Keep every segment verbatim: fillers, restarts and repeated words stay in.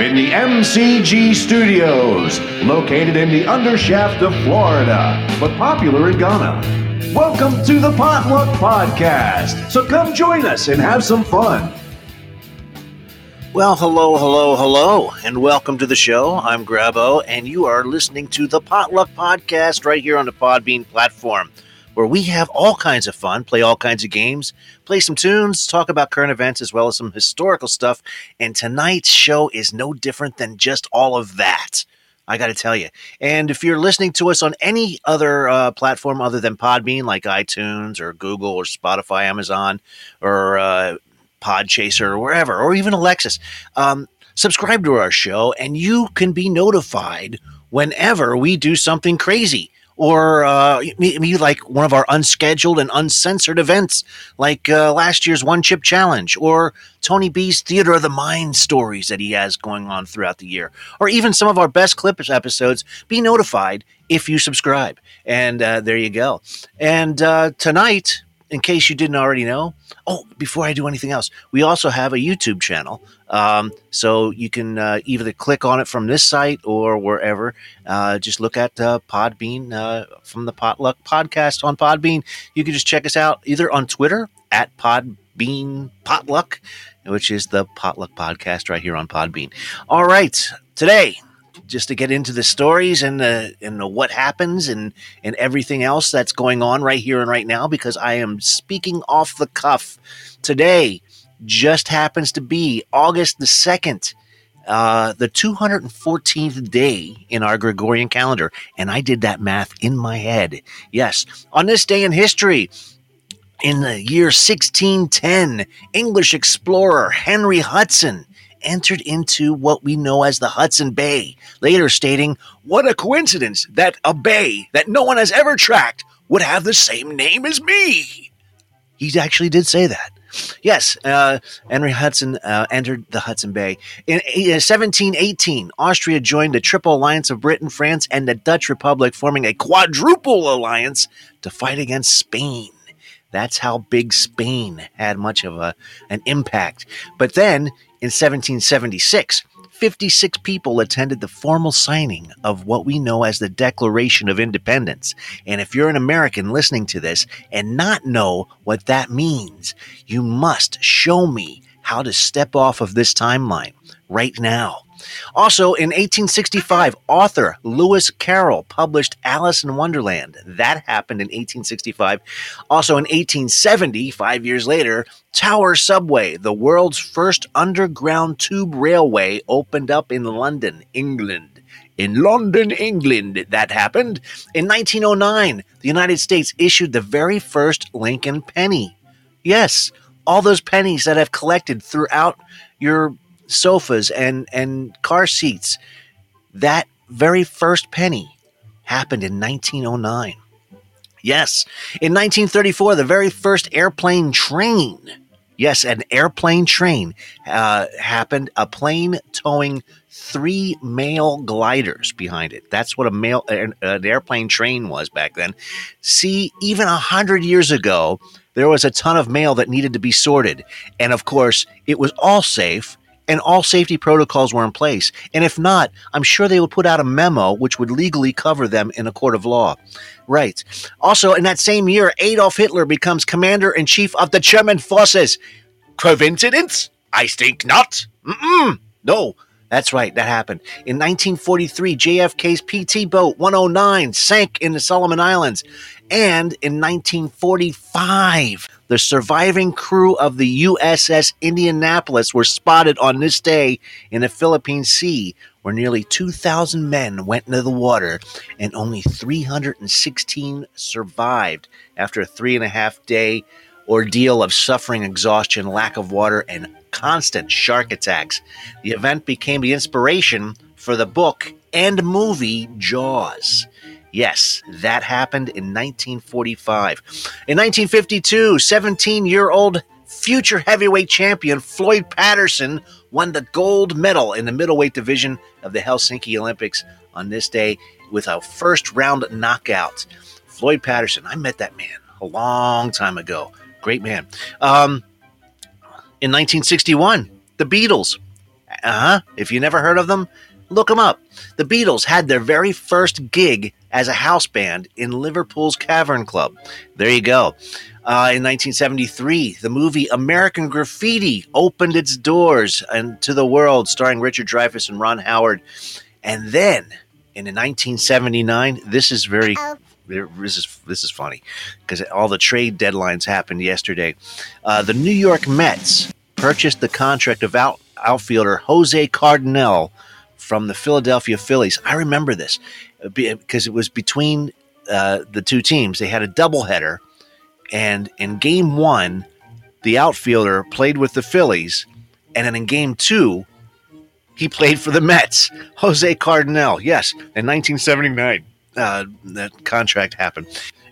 live in the M C G studios, located in the undershaft of Florida, but popular in Ghana. Welcome to the Potluck Podcast, so come join us and have some fun. Well, hello, hello, hello, and welcome to the show. I'm Grabo, and you are listening to the Potluck Podcast right here on the Podbean platform, where we have all kinds of fun, play all kinds of games, play some tunes, talk about current events, as well as some historical stuff. And tonight's show is no different than just all of that, I got to tell you. And if you're listening to us on any other uh, platform other than Podbean, like iTunes or Google or Spotify, Amazon, or uh, Podchaser or wherever, or even Alexis, um, subscribe to our show and you can be notified whenever we do something crazy. Or uh, maybe like one of our unscheduled and uncensored events, like uh, last year's One Chip Challenge, or Tony B's Theater of the Mind stories that he has going on throughout the year, or even some of our best clips episodes. Be notified if you subscribe. And uh, there you go. And uh, tonight, in case you didn't already know, oh, before I do anything else, we also have a YouTube channel. Um, so you can uh, either click on it from this site or wherever. Uh, just look at uh, Podbean uh, from the Potluck Podcast on Podbean. You can just check us out either on Twitter at Podbean Potluck, which is the Potluck Podcast right here on Podbean. All right, today, just to get into the stories and the and the what happens and and everything else that's going on right here and right now, because I am speaking off the cuff today. Just happens to be August the second, uh, the two hundred fourteenth day in our Gregorian calendar. And I did that math in my head. Yes. On this day in history, in the year sixteen ten, English explorer Henry Hudson entered into what we know as the Hudson Bay, later stating, "What a coincidence that a bay that no one has ever tracked would have the same name as me." He actually did say that. Yes, uh, Henry Hudson uh, entered the Hudson Bay. In uh, seventeen eighteen, Austria joined the Triple Alliance of Britain, France, and the Dutch Republic, forming a quadruple alliance to fight against Spain. That's how big Spain had much of a, an impact. But then, in seventeen seventy-six, fifty-six people attended the formal signing of what we know as the Declaration of Independence. And if you're an American listening to this and not know what that means, you must show me how to step off of this timeline right now. Also, in eighteen sixty-five, author Lewis Carroll published Alice in Wonderland. That happened in eighteen sixty-five. Also, in eighteen seventy, five years later, Tower Subway, the world's first underground tube railway, opened up in London, England. In London, England, that happened. In nineteen oh nine, the United States issued the very first Lincoln penny. Yes, all those pennies that have collected throughout your sofas and, and car seats. That very first penny happened in nineteen oh nine. Yes. In nineteen thirty-four, the very first airplane train, yes, an airplane train uh, happened, a plane towing three mail gliders behind it. That's what a mail, an, an airplane train was back then. See, even a hundred years ago, there was a ton of mail that needed to be sorted. And of course, it was all safe. And all safety protocols were in place. And if not, I'm sure they would put out a memo which would legally cover them in a court of law. Right. Also, in that same year, Adolf Hitler becomes commander-in-chief of the German forces. Coincidence? I think not. Mm-mm. No. That's right. That happened. In nineteen forty-three, J F K's P T boat one oh nine sank in the Solomon Islands. And in nineteen forty-five, the surviving crew of the U S S Indianapolis were spotted on this day in the Philippine Sea, where nearly two thousand men went into the water and only three hundred sixteen survived after a three and a half day ordeal of suffering, exhaustion, lack of water, and constant shark attacks. The event became the inspiration for the book and movie Jaws. Yes, that happened in nineteen forty-five. In nineteen fifty-two, seventeen-year-old future heavyweight champion Floyd Patterson won the gold medal in the middleweight division of the Helsinki Olympics on this day with a first-round knockout. Floyd Patterson, I met that man a long time ago. Great man. Um, in nineteen sixty-one, the Beatles Uh-huh. If you never heard of them, look them up. The Beatles had their very first gig as a house band in Liverpool's Cavern Club. There you go. Uh, in nineteen seventy-three, the movie American Graffiti opened its doors and to the world, starring Richard Dreyfuss and Ron Howard. And then, in nineteen seventy-nine, this is very... This is this is funny because all the trade deadlines happened yesterday. Uh, the New York Mets purchased the contract of out, outfielder Jose Cardenal from the Philadelphia Phillies. I remember this because it was between uh, the two teams. They had a doubleheader, and in game one, the outfielder played with the Phillies, and then in game two, he played for the Mets. Jose Cardenal, yes, in nineteen seventy-nine. Uh, that contract happened.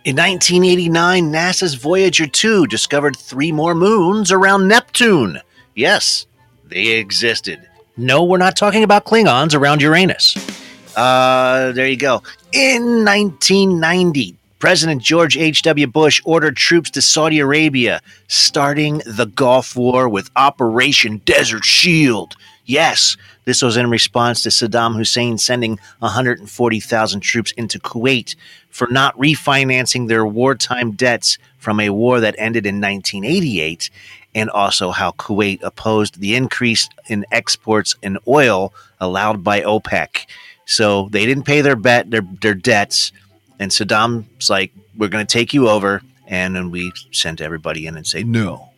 In nineteen eighty-nine, NASA's Voyager two discovered three more moons around Neptune. Yes, they existed. No, we're not talking about Klingons around Uranus. Uh, there you go. In nineteen ninety, President George H W Bush ordered troops to Saudi Arabia, starting the Gulf War with Operation Desert Shield. Yes, this was in response to Saddam Hussein sending one hundred forty thousand troops into Kuwait for not refinancing their wartime debts from a war that ended in nineteen eighty-eight, and also how Kuwait opposed the increase in exports in oil allowed by OPEC. So they didn't pay their bet, their, their debts, and Saddam's like, we're going to take you over, and then we sent everybody in and say, no.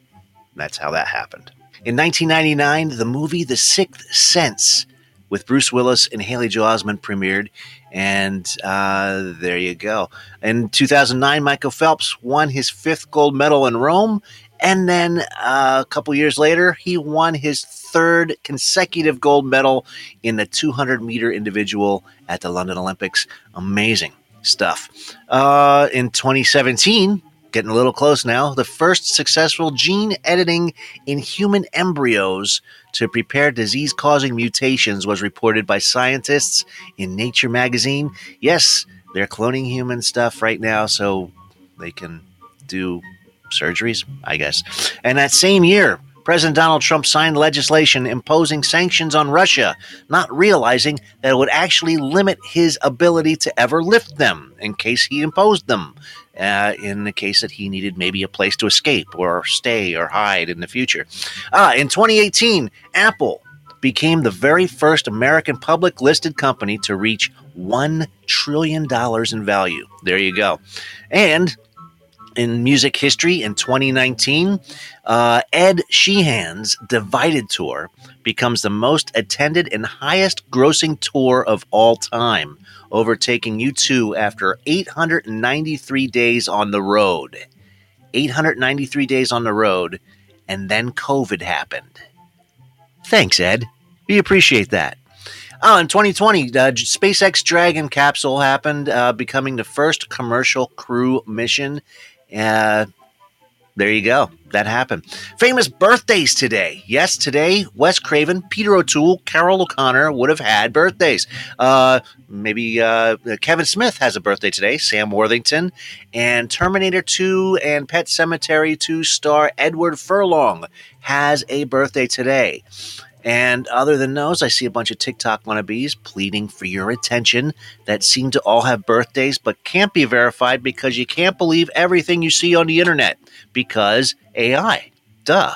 That's how that happened. In nineteen ninety-nine, the movie The Sixth Sense with Bruce Willis and Haley Joel Osment premiered, and uh, there you go. In two thousand nine, Michael Phelps won his fifth gold medal in Rome, and then uh, a couple years later, he won his third consecutive gold medal in the two hundred meter individual at the London Olympics. Amazing stuff. Uh, in twenty seventeen... Getting a little close now. The first successful gene editing in human embryos to prepare disease-causing mutations was reported by scientists in Nature magazine. Yes, they're cloning human stuff right now so they can do surgeries, I guess. And that same year, President Donald Trump signed legislation imposing sanctions on Russia, not realizing that it would actually limit his ability to ever lift them in case he imposed them. Uh, in the case that he needed maybe a place to escape or stay or hide in the future. Uh, in twenty eighteen, Apple became the very first American public listed company to reach one trillion dollars in value. There you go. And in music history in twenty nineteen, uh, Ed Sheeran's Divided Tour becomes the most attended and highest grossing tour of all time, overtaking U two after eight hundred ninety-three days on the road. eight hundred ninety-three days on the road, and then COVID happened. Thanks, Ed. We appreciate that. Oh, in twenty twenty, uh, SpaceX Dragon capsule happened, uh, becoming the first commercial crew mission. Uh, there you go. That happened. Famous birthdays today. Yes, today, Wes Craven, Peter O'Toole, Carol O'Connor would have had birthdays. Uh, maybe uh, Kevin Smith has a birthday today, Sam Worthington, and Terminator two and Pet Sematary two star Edward Furlong has a birthday today. And other than those, I see a bunch of TikTok wannabes pleading for your attention that seem to all have birthdays but can't be verified because you can't believe everything you see on the internet because A I. Duh.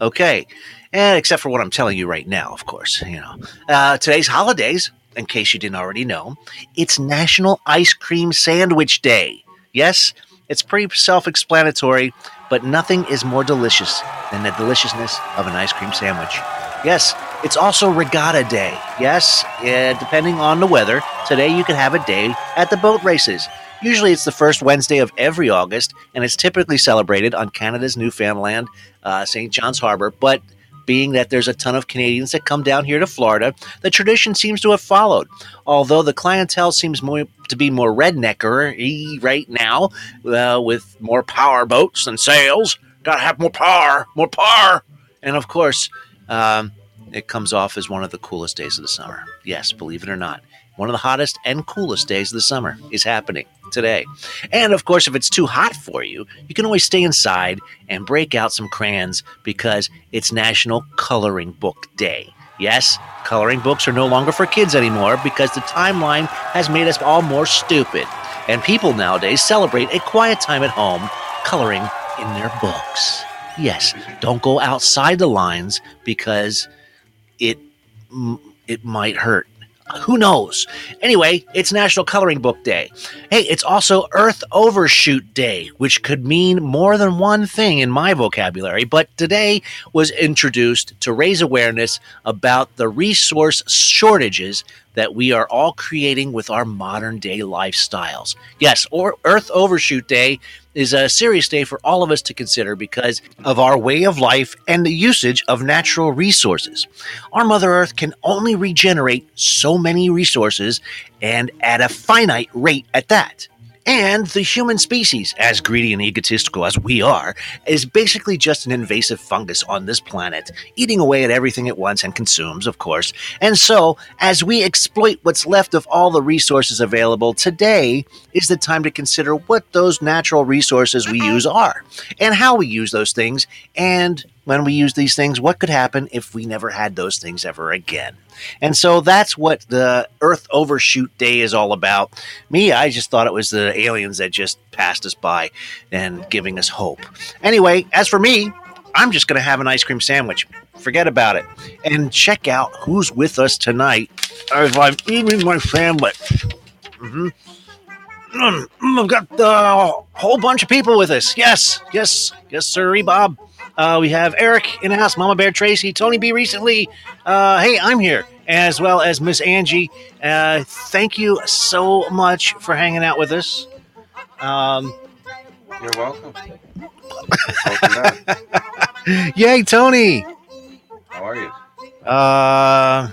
Okay. And except for what I'm telling you right now, of course, you know. Uh, today's holidays, in case you didn't already know, it's National Ice Cream Sandwich Day. Yes, it's pretty self-explanatory, but nothing is more delicious than the deliciousness of an ice cream sandwich. Yes, it's also Regatta Day. Yes, uh, depending on the weather, today you can have a day at the boat races. Usually it's the first Wednesday of every August, and it's typically celebrated on Canada's Newfoundland, uh, Saint John's Harbor. But being that there's a ton of Canadians that come down here to Florida, the tradition seems to have followed. Although the clientele seems more, to be more rednecker-y right now, uh, with more power boats and sails. Gotta have more power, more power. And of course... Um, it comes off as one of the coolest days of the summer. Yes, believe it or not. One of the hottest and coolest days of the summer is happening today. And, of course, if it's too hot for you, you can always stay inside and break out some crayons because it's National Coloring Book Day. Yes, coloring books are no longer for kids anymore because the timeline has made us all more stupid, and people nowadays celebrate a quiet time at home coloring in their books. Yes, don't go outside the lines because it it might hurt. Who knows? Anyway, it's National Coloring Book Day. Hey, it's also Earth Overshoot Day, which could mean more than one thing in my vocabulary, but today was introduced to raise awareness about the resource shortages that we are all creating with our modern day lifestyles. Yes, or Earth Overshoot Day is a serious day for all of us to consider because of our way of life and the usage of natural resources. Our Mother Earth can only regenerate so many resources, and at a finite rate at that. And the human species, as greedy and egotistical as we are, is basically just an invasive fungus on this planet, eating away at everything it wants and consumes, of course. And so, as we exploit what's left of all the resources available, today is the time to consider what those natural resources we use are, and how we use those things, and when we use these things, what could happen if we never had those things ever again? And so that's what the Earth Overshoot Day is all about. Me, I just thought it was the aliens that just passed us by and giving us hope. Anyway, as for me, I'm just going to have an ice cream sandwich. Forget about it. And check out who's with us tonight as I'm eating my sandwich. Mm-hmm. Mm-hmm. I've got a whole bunch of people with us. Yes, yes, yes, sirree, Bob. Uh, we have Eric in the house, Mama Bear Tracy, Tony B recently. Uh, hey, I'm here, as well as Miss Angie. Uh, thank you so much for hanging out with us. Um, You're welcome. Welcome back. Yay, Tony. How are you? Uh,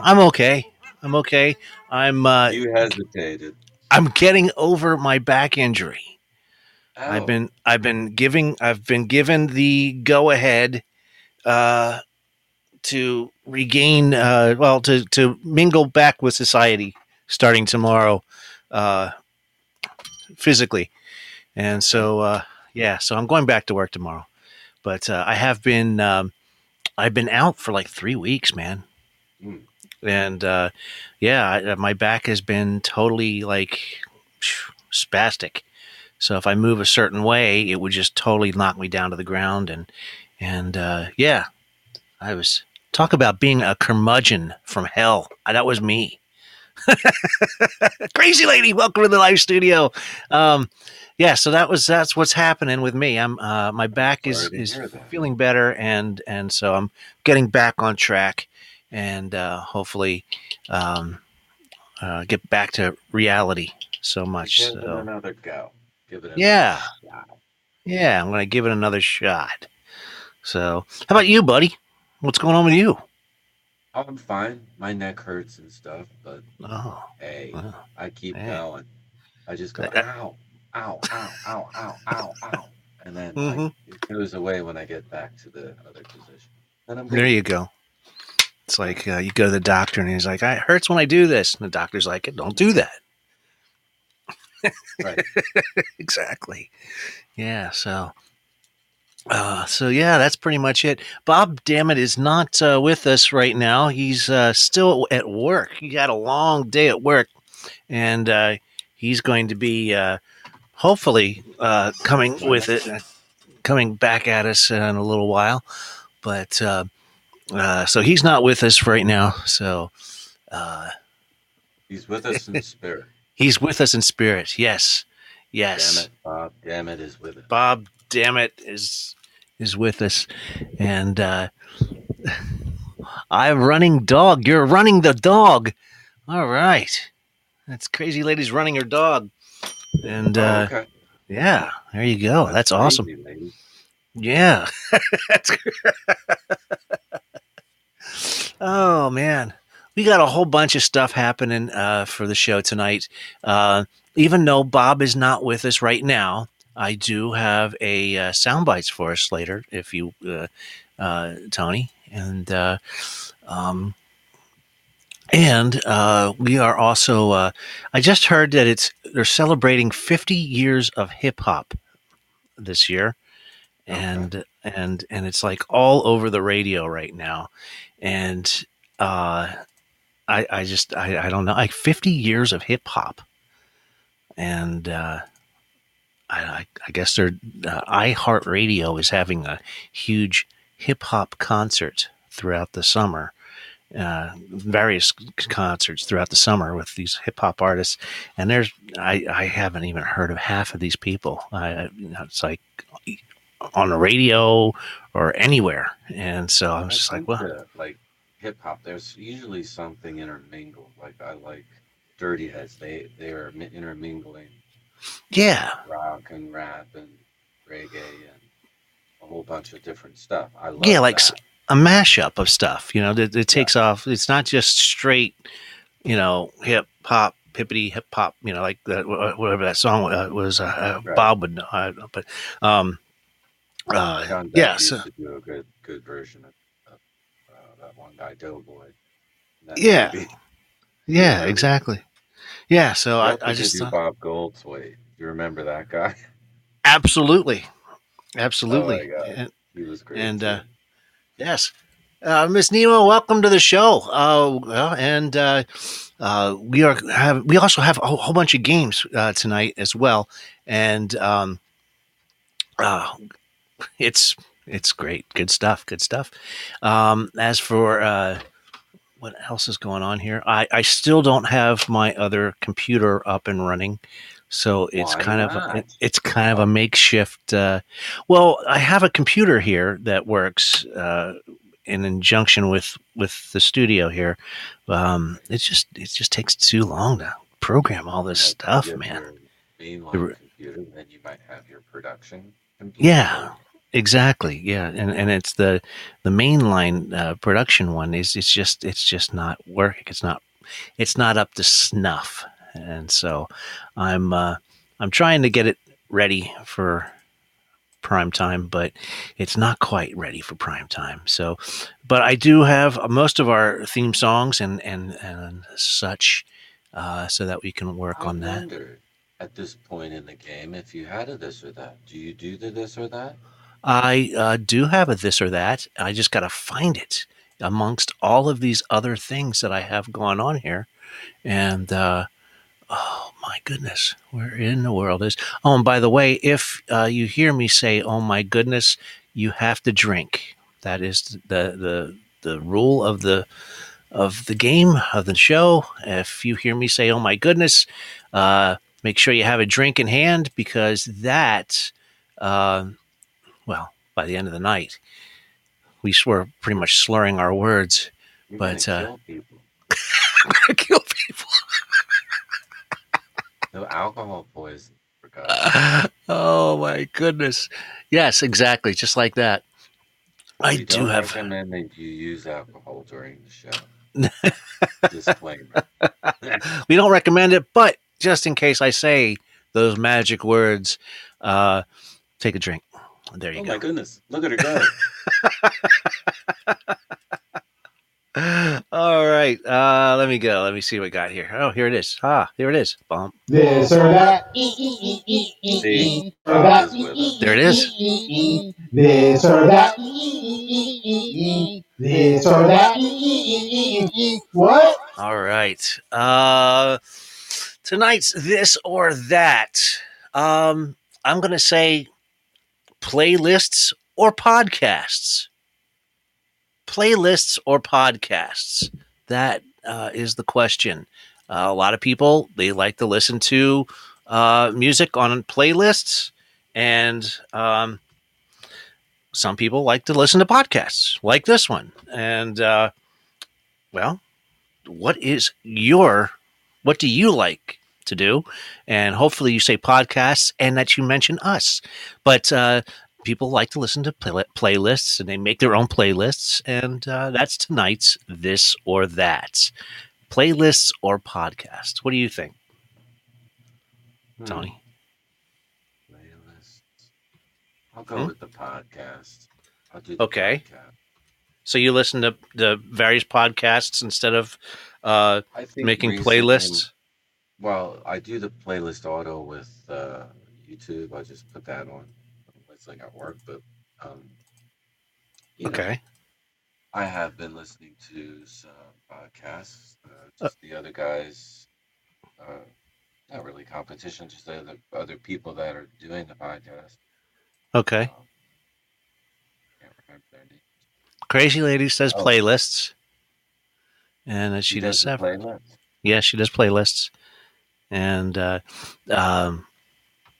I'm okay. I'm okay. I'm. Uh, you hesitated. I'm getting over my back injury. Oh. I've been I've been giving I've been given the go ahead uh, to regain uh, well to, to mingle back with society starting tomorrow uh, physically, and so uh, yeah so I'm going back to work tomorrow, but uh, I have been um, I've been out for like three weeks, man, mm. and uh, yeah my back has been totally like spastic. So if I move a certain way, it would just totally knock me down to the ground. And, and uh, yeah, I was talk about being a curmudgeon from hell. I, that was me. Crazy lady. Welcome to the live studio. Um, yeah. So that was, that's what's happening with me. I'm, uh, my back is, is feeling better. And, and so I'm getting back on track and uh, hopefully um, uh, get back to reality so much. So. Another go. Give it yeah. Yeah, I'm going to give it another shot. So, how about you, buddy? What's going on with you? I'm fine. My neck hurts and stuff, but oh, hey, oh, I keep hey. going. I just go, ow, ow, ow, ow, ow, ow, ow. And then mm-hmm. like, it goes away when I get back to the other position. Then I'm there you go. It's like uh, you go to the doctor, and he's like, it hurts when I do this. And the doctor's like, don't do that. Right. Exactly. Yeah. So, uh, so yeah, that's pretty much it. Bob Dammit is not uh, with us right now. He's uh, still at work. He had a long day at work, and uh, he's going to be uh, hopefully uh, coming with it, coming back at us in a little while. But uh, uh, so he's not with us right now. So uh, he's with us in spirit. He's with us in spirit. Yes, yes. Bob Dammit is with us. Bob Dammit is is with us, and uh, I'm running dog. You're running the dog. All right, that's crazy. Lady's running her dog, and uh, oh, okay. yeah, there you go. That's, that's awesome. Crazy, lady. Yeah. That's oh man. We got a whole bunch of stuff happening uh, for the show tonight. Uh, even though Bob is not with us right now, I do have a uh, sound bites for us later, if you, uh, uh, Tony, and uh, um, and uh, we are also. Uh, I just heard that it's they're celebrating fifty years of hip hop this year, and okay. and and it's like all over the radio right now, and uh, I, I just, I, I don't know, like fifty years of hip hop. And uh, I, I guess they're, uh, iHeartRadio is having a huge hip hop concert throughout the summer. Uh, various concerts throughout the summer with these hip hop artists, and there's I, I haven't even heard of half of these people. I, it's like on the radio or anywhere, and so I'm just like, well, the, like hip hop. There's usually something intermingled. Like I like Dirty Heads. They they are intermingling. Yeah, rock and rap and reggae and a whole bunch of different stuff. I love yeah, like. That. A mashup of stuff, you know, that it takes yeah. off. It's not just straight, you know, hip hop, hippity hip hop, you know, like that, whatever that song was, uh, right. Bob would know, I don't know, but, um, uh, John yeah, so, used to do a good, good version of, of uh, that one guy, Doughboy. That yeah. Movie. Yeah, you know, exactly. Yeah. So I, I just, thought, Bob Goldthwait. You remember that guy? Absolutely. Absolutely. Oh, and, he was great. And, too. uh, Yes. Uh, Miss Nemo, welcome to the show. Uh, and uh, uh, we are have, we also have a whole bunch of games uh, tonight as well. And um, uh, it's it's great. Good stuff. Good stuff. Um, as for uh, what else is going on here, I, I still don't have my other computer up and running. So it's Why kind not? of it's kind of a makeshift. Uh, well, I have a computer here that works uh, in conjunction with, with the studio here. Um, it just it just takes too long to program all this yeah, stuff, you man. Your mainline computer, then you might have your production computer. Yeah, exactly. Yeah, and and it's the the mainline uh, production one is it's just it's just not working. It's not it's not up to snuff. And so I'm uh, I'm trying to get it ready for prime time, but it's not quite ready for prime time. So, but I do have most of our theme songs and and, and such, uh, so that we can work I on that. At this point in the game, if you had a this or that, do you do the this or that? I uh, do have a this or that. I just got to find it amongst all of these other things that I have going on here, and. Uh, Oh, my goodness. Where in the world is... Oh, and by the way, if uh, you hear me say, oh, my goodness, you have to drink. That is the the, the rule of the of the game, of the show. If you hear me say, oh, my goodness, uh, make sure you have a drink in hand because that, uh, well, by the end of the night, we were pretty much slurring our words. You're but uh, kill people. kill people. No alcohol poison. Uh, oh my goodness! Yes, exactly, just like that. Well, I do don't have. I recommend that you use alcohol during the show. Disclaimer. We don't recommend it, but just in case I say those magic words, uh, take a drink. There you oh go. Oh my goodness! Look at her go. All right, uh, let me go. Let me see what we got here. Oh, here it is. Ah, here it is. Bump. This or that. See? Or that. There it is. This or that. This or that. What? All right. Uh, tonight's this or that. Um, I'm going to say playlists or podcasts. Playlists or podcasts? That uh, is the question. Uh, a lot of people, they like to listen to uh, music on playlists, and um, some people like to listen to podcasts like this one. And, uh, well, what is your, what do you like to do? And hopefully you say podcasts and that you mention us. But, uh, people like to listen to play- playlists, and they make their own playlists, and uh, that's tonight's This or That. Playlists or podcasts? What do you think, hmm. Tony? Playlists. I'll go hmm? with the podcast. I'll do the okay. Podcast. So you listen to the various podcasts instead of uh, making recently, playlists? Well, I do the playlist auto with uh, YouTube. I just put that on. Thing at work, but um, you okay, I have been listening to some podcasts. Uh, just uh, the other guys, uh, not really competition, just the other, other people that are doing the podcast. Okay. Um, can't remember their names. Crazy Lady says oh. playlists. And she, she does, does playlists. Yeah, she does playlists. And uh, um,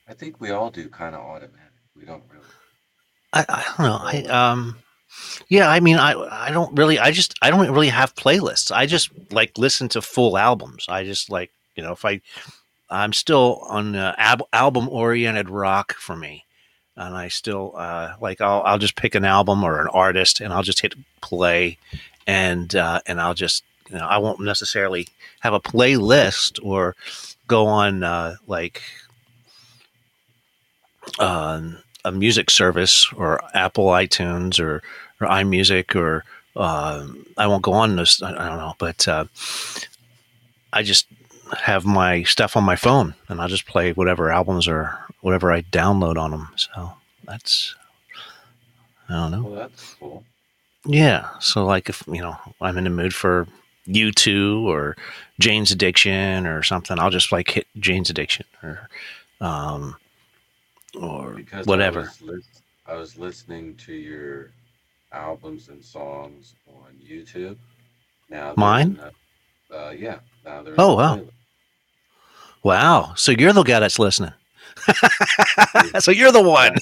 I think we all do kind of automatic. We don't really. I, I don't know. I um, yeah. I mean, I I don't really. I just I don't really have playlists. I just like listen to full albums. I just like you know if I I'm still on uh, ab- album oriented rock for me, and I still uh, like I'll I'll just pick an album or an artist and I'll just hit play, and uh, and I'll just you know I won't necessarily have a playlist or go on uh, like. Um, a music service or Apple iTunes or, or iMusic or uh, I won't go on those. I, I don't know, but uh, I just have my stuff on my phone and I'll just play whatever albums or whatever I download on them. So that's, I don't know. Well, that's cool. Yeah. So like if, you know, I'm in the mood for U two or Jane's Addiction or something, I'll just like hit Jane's Addiction or, um, or because whatever. I was, list- I was listening to your albums and songs on YouTube. Now mine? A, uh, yeah. Now oh, wow. Playlist. Wow. So you're the guy that's listening. So you're the one.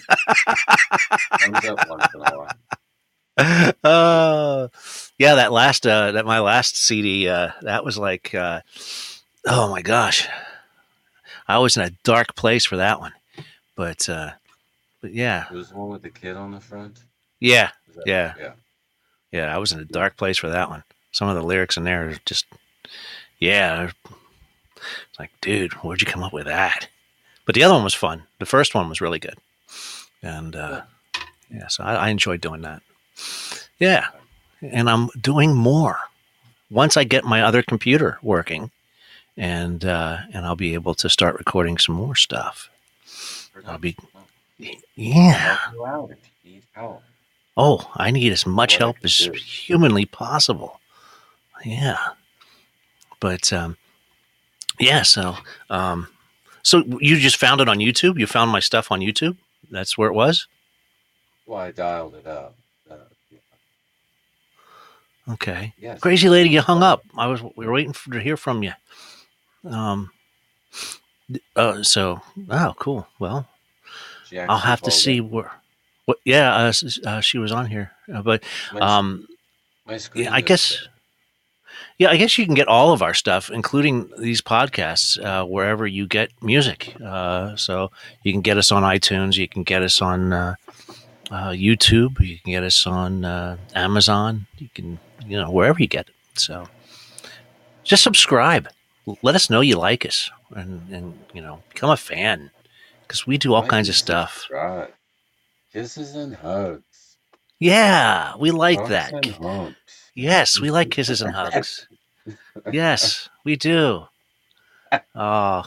uh, yeah, that last, uh, that my last C D, uh, that was like, uh, oh my gosh. I was in a dark place for that one. But, uh, but yeah. It was the one with the kid on the front? Yeah, that, yeah. Yeah. Yeah, I was in a dark place for that one. Some of the lyrics in there are just, yeah. It's like, dude, where'd you come up with that? But the other one was fun. The first one was really good. And, uh, yeah, yeah so I, I enjoyed doing that. Yeah. And I'm doing more. Once I get my other computer working, and uh, and I'll be able to start recording some more stuff. I'll be, yeah. Oh, I need as much help as humanly possible. Yeah, but um, yeah. So, um, so you just found it on YouTube? You found my stuff on YouTube? That's where it was? Well, I dialed it up. Uh, yeah. Okay. Yes. Crazy Lady, you hung up. I was. We were waiting for, to hear from you. Um. Uh, so, wow, cool. Well, I'll have to see where. What? Yeah, uh, uh, she was on here, uh, but um, my screen, yeah, I guess. There. Yeah, I guess you can get all of our stuff, including these podcasts, uh, wherever you get music. Uh, so you can get us on iTunes. You can get us on uh, uh, YouTube. You can get us on uh, Amazon. You can, you know, wherever you get it. So just subscribe. Let us know you like us. And, and you know, become a fan because we do all I kinds of stuff. Right. Kisses and hugs. Yeah, we like hugs that. And hugs. Yes, we like kisses and hugs. Yes, we do. Oh,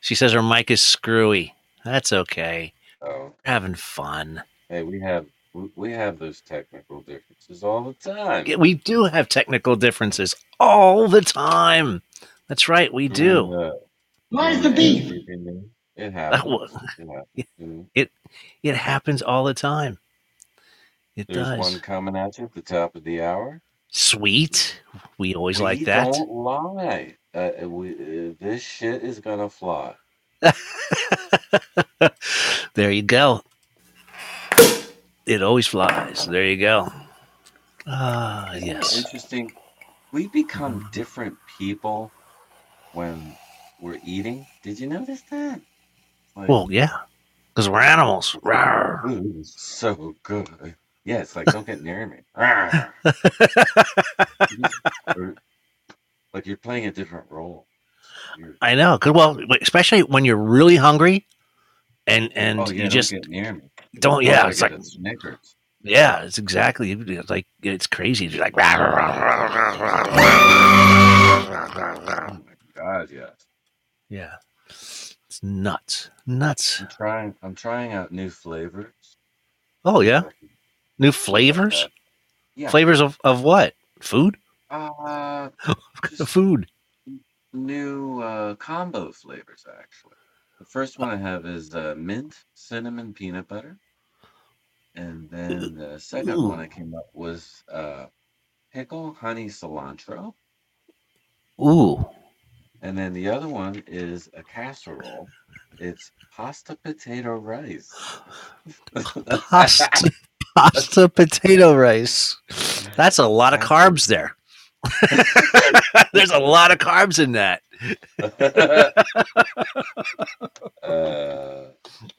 she says her mic is screwy. That's okay. Oh. We're having fun. Hey, we have we have those technical differences all the time. We do have technical differences all the time. That's right, we do. And, uh, where's the beef? It happens. It it happens all the time. It There's does. There's one coming at you at the top of the hour. Sweet. We always we like that. Don't lie. Uh, we, uh, this shit is going to fly. There you go. It always flies. There you go. Ah, uh, yes. Interesting. We become different people when we're eating. Did you notice that? Like, well, yeah, because we're animals. Rawr. So good. Yeah, it's like, don't get near me. Like you're playing a different role. You're... I know. Cause, well, especially when you're really hungry and, and oh, yeah, you just don't get near me. Don't, yeah, oh, it's like, Snickers. Yeah, it's exactly it's like, it's crazy. It's like, oh my God, yeah. Yeah, it's nuts, nuts. I'm trying. I'm trying out new flavors. Oh yeah, new flavors. Yeah. Flavors of, of what? Food? Uh, food. New uh, combo flavors, actually. The first one I have is uh, mint, cinnamon, peanut butter. And then the second Ooh. one I came up was uh, pickle, honey, cilantro. Ooh. And then the other one is a casserole. It's pasta potato rice. Pasta, pasta potato rice. That's a lot of carbs there. There's a lot of carbs in that. uh,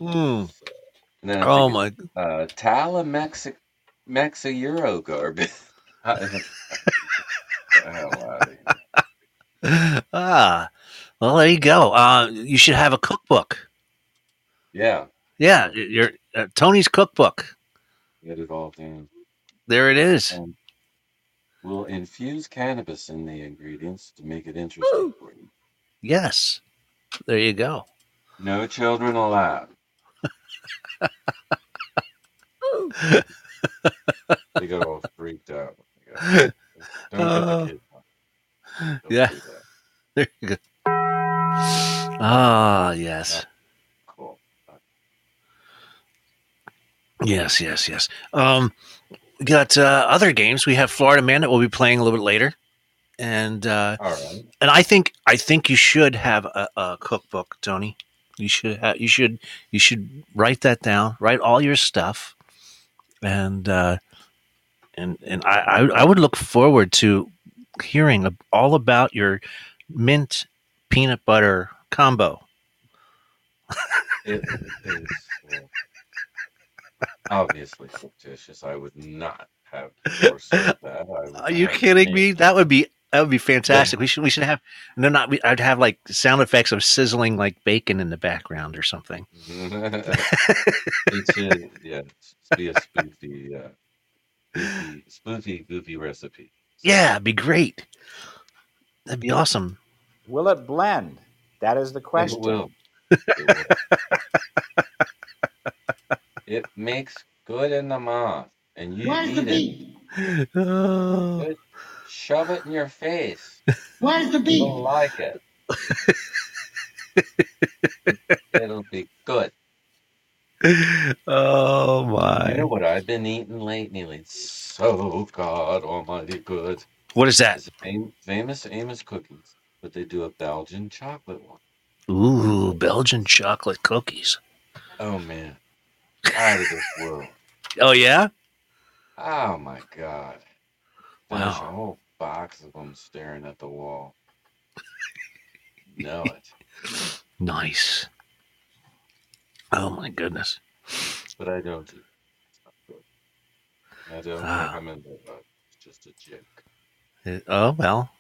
mm. Oh my! Uh, Tala Mexic Mexa Euro garbage. Ah, well, there you go. Uh, you should have a cookbook. Yeah, yeah. Your uh, Tony's cookbook. Get it all down. There it is. And we'll infuse cannabis in the ingredients to make it interesting Ooh. for you. Yes, there you go. No children allowed. They got all freaked out. Don't get uh, the kids. Don't yeah. There you go. Ah, yes. Yeah. Cool. Yes, yes, yes. Um, we got uh, other games. We have Florida Man that we'll be playing a little bit later, and uh, all right. And I think I think you should have a, a cookbook, Tony. You should ha- you should you should write that down. Write all your stuff, and uh, and and I, I I would look forward to hearing all about your mint peanut butter combo. It is uh, obviously fictitious. I would not have that. I would Are you kidding me? It. That would be that would be fantastic. Yeah. We should we should have no not. We, I'd have like sound effects of sizzling like bacon in the background or something. It should, yeah, be a spooky, uh, spooky, spooky, goofy recipe. Yeah, it'd be great. That'd be awesome. Will it blend? That is the question. It will. It will. It makes good in the mouth, and you Where's eat the it. Oh. Shove it in your face. Where's the beef? You'll like it. It'll be good. Oh my! You know what I've been eating lately? It's so God Almighty good. What is that? It's fam- famous Amos cookies, but they do a Belgian chocolate one. Ooh, Belgian chocolate cookies. Oh man, out of this world. Oh yeah. Oh my God! Wow. There's a whole box of them staring at the wall. Know it. Nice. Oh my goodness! But I don't. Do I don't uh, recommend it. It's just a joke. Oh well,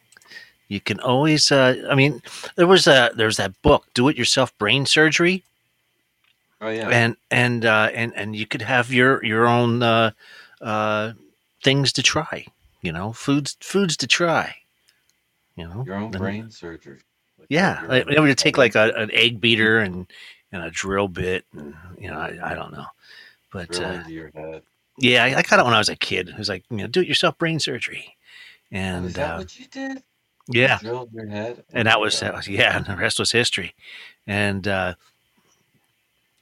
you can always. Uh, I mean, there was a there's that book, Do It Yourself Brain Surgery. Oh yeah, and and uh, and and you could have your your own uh, uh, things to try. You know, foods foods to try. You know, your own and, brain surgery. Like yeah, like, we would take like a, an egg beater and. And a drill bit, and, you know, I, I don't know, but uh, yeah, I, I got it when I was a kid. It was like, you know, do it yourself brain surgery, and is that uh, what you did? Yeah, you drilled your head, and that was, that was yeah, and the rest was history, and uh,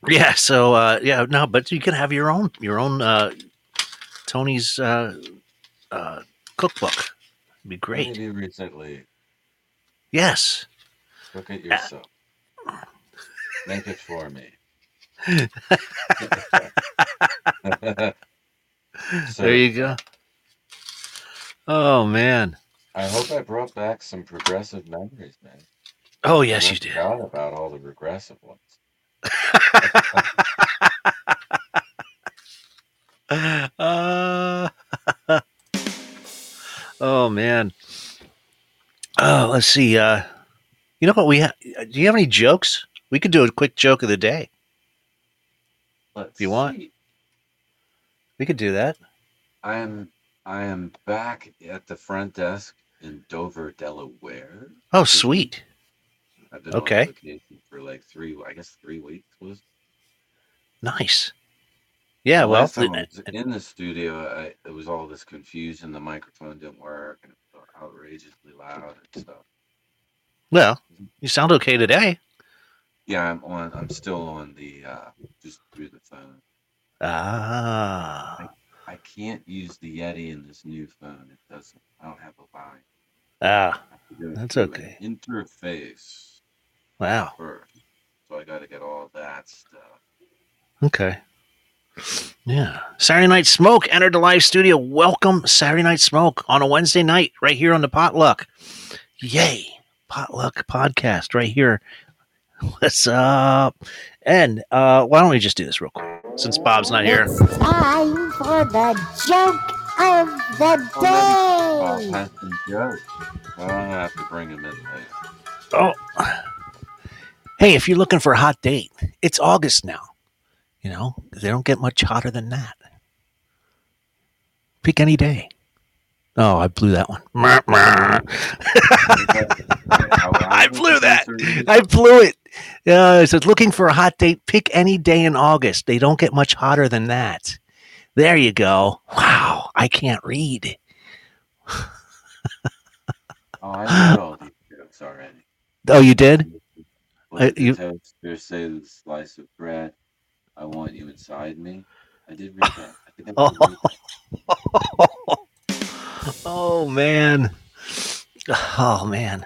yeah, so uh, yeah, no, but you can have your own your own uh, Tony's uh, uh, cookbook. It'd be great. Maybe recently, yes. Cook it yourself. Uh, Make it for me. So, there you go. Oh, man. I hope I brought back some progressive memories, man. Oh, yes, I you did. I forgot about all the regressive ones. uh, oh, man. Oh, let's see. Uh, you know what we have? Do you have any jokes? We could do a quick joke of the day. Let's if you want. See. We could do that. I am I am back at the front desk in Dover, Delaware. Oh, sweet. I've been okay. on vacation for like three, I guess three weeks. Was Nice. Yeah, well, last time I was in the studio, I, it was all this confusion. The microphone didn't work, and it was outrageously loud and stuff. Well, you sound okay today. Yeah, I'm on. I'm still on the uh, just through the phone. Ah, I, I can't use the Yeti in this new phone. It doesn't. I don't have a line. Ah, that's okay. Interface. Wow. First. So I got to get all that stuff. Okay. Yeah. Saturday Night Smoke entered the live studio. Welcome, Saturday Night Smoke, on a Wednesday night right here on the Potluck. Yay. Potluck Podcast right here. What's up? And uh, why don't we just do this real quick since Bob's not here? It's time for the joke of the day. Oh, I'll have some jokes. I don't have to bring him in later. Oh. Hey, if you're looking for a hot date, it's August now. You know, they don't get much hotter than that. Pick any day. Oh, I blew that one. I blew that. I blew it. Uh, it says, looking for a hot date, pick any day in August. They don't get much hotter than that. There you go. Wow, I can't read. Oh, I know all these jokes already. Oh, you did? Uh, you... There's a slice of bread. I want you inside me. I did read that. I think I did read that. Oh man. Oh man.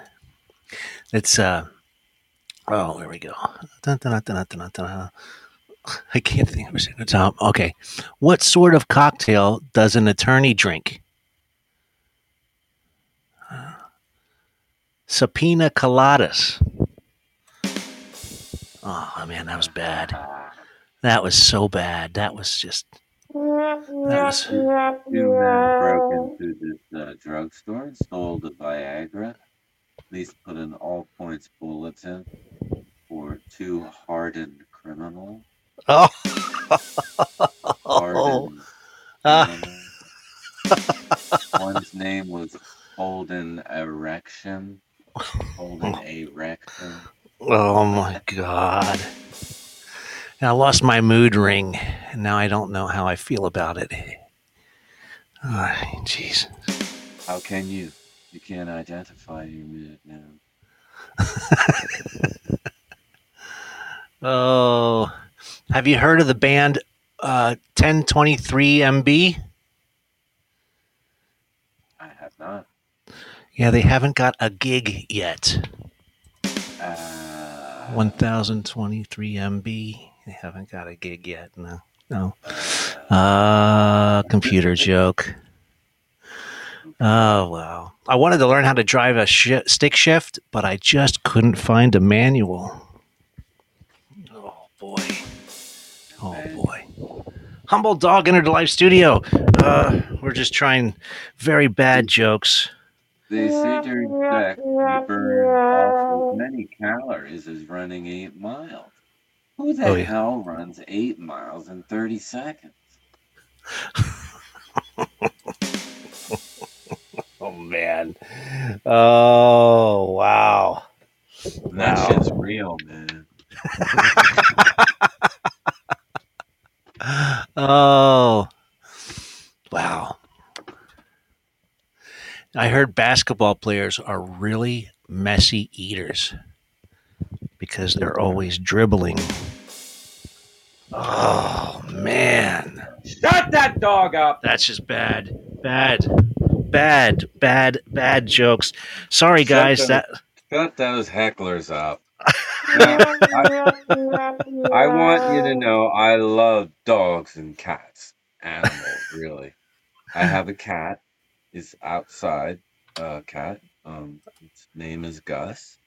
It's uh oh there we go. Dun, dun, dun, dun, dun, dun. I can't think of a single time. Okay. What sort of cocktail does an attorney drink? Uh, Subpoena coladas. Oh man, that was bad. That was so bad. That was just. That was. Two men broke into this uh, drugstore and stole the Viagra. Police put an all points bulletin for two hardened criminals. Oh. Hardened. Uh. One's name was Holden Erection. Holden Erection. Oh my God. I lost my mood ring, and now I don't know how I feel about it. Oh, Jesus. How can you? You can't identify your mood now. Oh. Have you heard of the band uh, ten twenty-three M B? I have not. Yeah, they haven't got a gig yet. Uh, ten twenty-three M B. They haven't got a gig yet. No, no. Uh, computer joke. Oh, wow. I wanted to learn how to drive a sh- stick shift, but I just couldn't find a manual. Oh, boy. Oh, boy. Humble Dog entered the live studio. Uh, we're just trying very bad jokes. They say during sex, you burn off as many calories as running eight miles. Who the oh, yeah. hell runs eight miles in thirty seconds? Oh, man. Oh, wow. That wow. shit's real, man. Oh, wow. I heard basketball players are really messy eaters. Because they're always dribbling. Oh, man. Shut that dog up. That's just bad. Bad. Bad. Bad. Bad jokes. Sorry, shut guys. Those, that Shut those hecklers up. Now, I, I want you to know I love dogs and cats. Animals, really. I have a cat. It's outside uh, cat. Um, its name is Gus.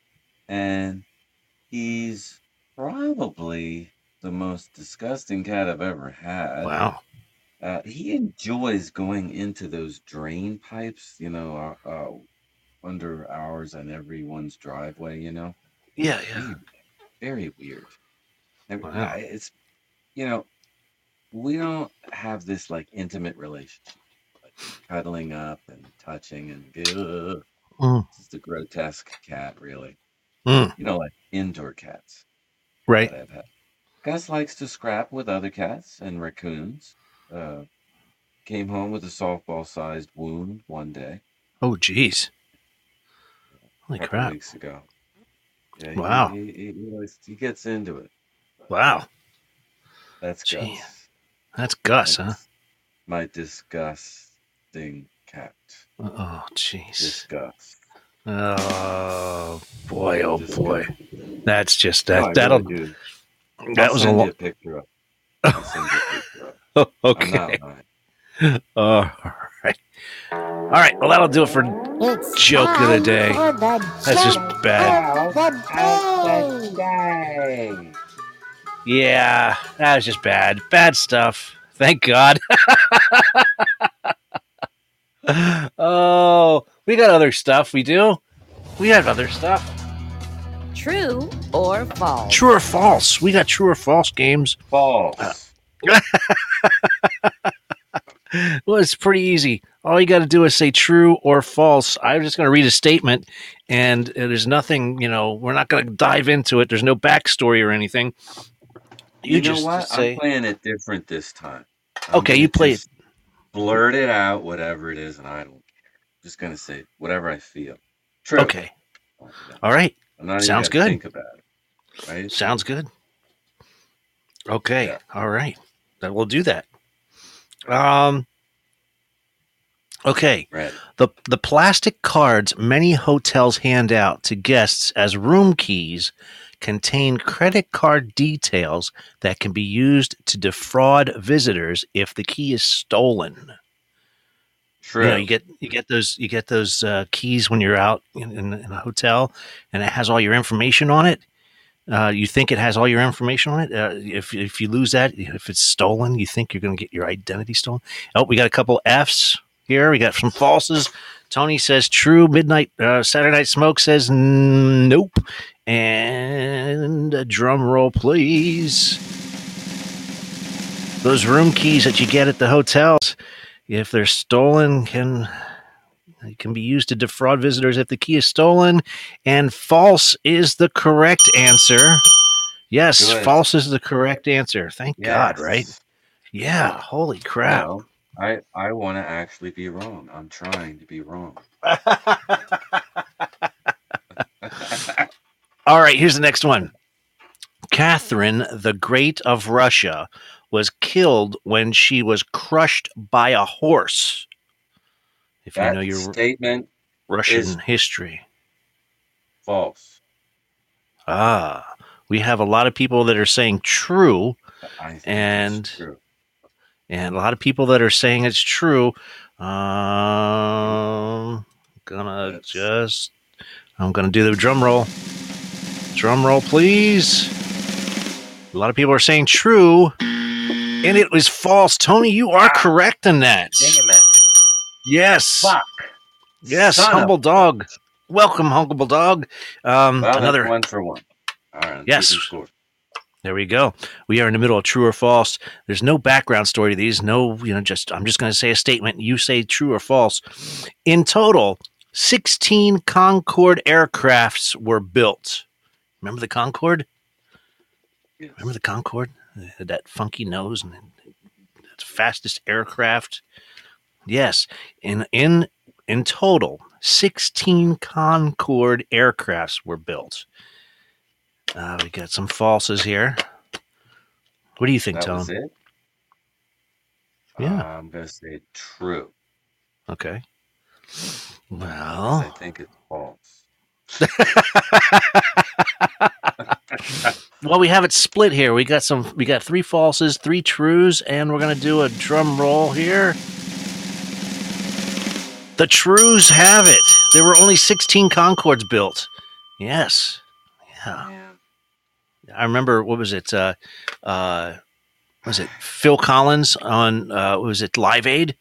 And he's probably the most disgusting cat I've ever had. Wow. Uh, he enjoys going into those drain pipes, you know, uh, uh, under ours and everyone's driveway, you know? Yeah, yeah. Weird. Very weird. Wow. Uh, it's, you know, we don't have this, like, intimate relationship. Like, cuddling up and touching and ugh. Mm. It's just a grotesque cat, really. Mm. You know, like indoor cats. Right. I've had. Gus likes to scrap with other cats and raccoons. Uh, came home with a softball-sized wound one day. Oh, jeez. Holy crap. A couple weeks ago. Yeah, wow. He, he, he, he gets into it. Wow. That's Gee. Gus. That's Gus, That's huh? My disgusting cat. Oh, jeez. Disgust. Oh, boy, oh, disgust. boy. That's just, that. No, that'll... Really that I'll was send a long... you a picture of. I'll send you a picture of. Okay. All right. All right. Well, that'll do it for it's joke of the day. The That's just bad. The day. Yeah, that was just bad. Bad stuff. Thank God. Oh, we got other stuff. We do. We have other stuff. True or false? True or false? We got true or false games. False. Uh, well, it's pretty easy. All you got to do is say true or false. I'm just going to read a statement, and there's nothing. You know, we're not going to dive into it. There's no backstory or anything. You, you just know what? Say, I'm playing it different this time. I'm okay, you play it. Blurt it out, whatever it is, and I don't care. I'm just going to say whatever I feel. True. Okay. All right. I'm not Sounds even good. Think about it, right? Sounds good. Okay. Yeah. All right. Then we'll do that. Um. Okay. Right. The the plastic cards many hotels hand out to guests as room keys contain credit card details that can be used to defraud visitors if the key is stolen. True. You know, you get you get those you get those uh, keys when you're out in, in, in a hotel, and it has all your information on it. Uh, you think it has all your information on it. Uh, if if you lose that, if it's stolen, you think you're going to get your identity stolen. Oh, we got a couple F's here. We got some falses. Tony says true. Midnight uh, Saturday Night Smoke says nope. And a drum roll, please. Those room keys that you get at the hotels, if they're stolen, can it can be used to defraud visitors if the key is stolen. And false is the correct answer. Yes, Good. false is the correct answer. Thank yes. God, right? Yeah, holy crap. No, I, I want to actually be wrong. I'm trying to be wrong. All right, here's the next one. Catherine the Great of Russia was killed when she was crushed by a horse. If that you know your statement Russian history. False. Ah, we have a lot of people that are saying true, I think and it's true. And a lot of people that are saying it's true. Um, gonna That's... just I'm gonna do the drum roll. Drum roll, please. A lot of people are saying true. And it was false. Tony, you are correct in that. Damn it. Yes. Fuck. Yes, Son humble dog. Fuck. Welcome, humble dog. Um, well, another one for one. All right. Yes. There we go. We are in the middle of true or false. There's no background story to these. No, you know, just I'm just going to say a statement. You say true or false. In total, sixteen Concorde aircrafts were built. Remember the Concorde? Yes. Remember the Concorde? That funky nose and the fastest aircraft. Yes. In in in total, sixteen Concorde aircrafts were built. Uh, we got some falses here. What do you think, that Tom? Was it? Yeah. Uh, I'm going to say true. Okay. Well, I think it's false. Well, we have it split here. We got some. We got three falses, three trues, and we're gonna do a drum roll here. The trues have it. There were only sixteen Concords built. Yes. Yeah. yeah. I remember. What was it? Uh, uh, was it Phil Collins on? Uh, what was it? Live Aid.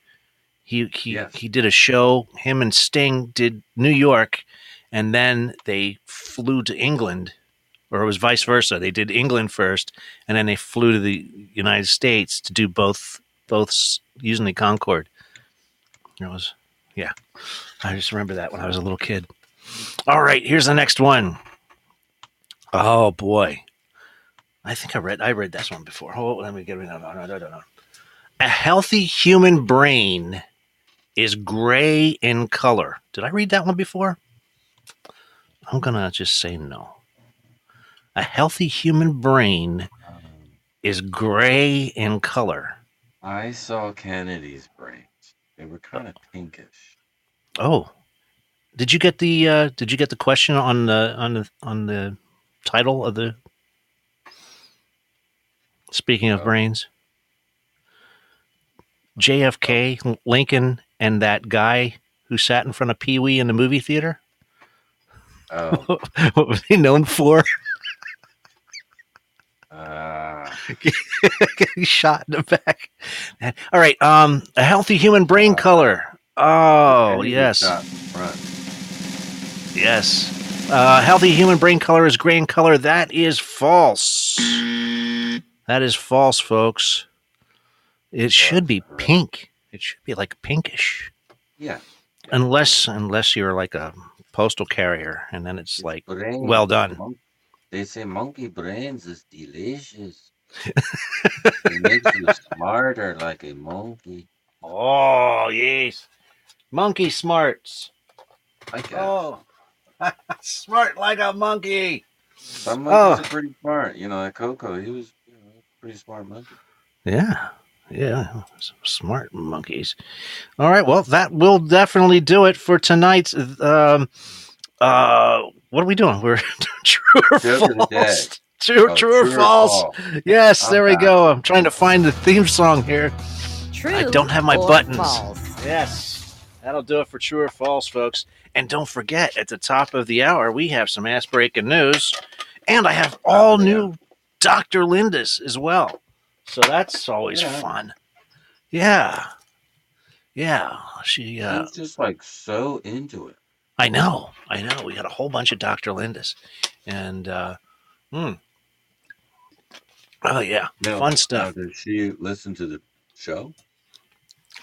He he yes. he did a show. Him and Sting did New York, and then they flew to England. Or it was vice versa. They did England first, and then they flew to the United States to do both, both using the Concorde. It was, yeah. I just remember that when I was a little kid. All right, here's the next one. Oh boy, I think I read I read this one before. Hold on, let me get rid of it. No, no, no, no. A healthy human brain is gray in color. Did I read that one before? I'm gonna just say no. A healthy human brain is gray in color. I saw Kennedy's brains. They were kind of pinkish. Oh. Did you get the uh, did you get the question on the on the on the title of the Speaking of oh. brains? J F K, Lincoln, and that guy who sat in front of Pee Wee in the movie theater? Oh. What was he known for? Uh. Getting shot in the back. All right, um, a healthy human brain uh, color. Oh, yes. Yes. Uh, healthy human brain color is gray in color. That is false. That is false, folks. It should be pink. It should be like pinkish. Yeah. Unless unless you're like a postal carrier, and then it's like, well done. They say monkey brains is delicious. It makes you smarter like a monkey. Oh, yes. Monkey smarts. I guess. Oh, smart like a monkey. Some monkeys oh. are pretty smart. You know, like Coco, he was you know, a pretty smart monkey. Yeah. Yeah. Some smart monkeys. All right. Well, that will definitely do it for tonight's. Um, uh, what are we doing? We're true or false. True, oh, true or false. Or false. Yes. I'm there we bad. go. I'm trying to find the theme song here. True. I don't have my buttons. False. Yes. That'll do it for true or false, folks. And don't forget, at the top of the hour, we have some ass breaking news. And I have all oh, new Doctor Linda's as well. So that's always yeah. fun. Yeah. Yeah. She, uh, She's just like so into it. I know. I know. We had a whole bunch of Doctor Linda's. And, uh, hmm. Oh, yeah. Now, fun stuff. Now, did she listen to the show?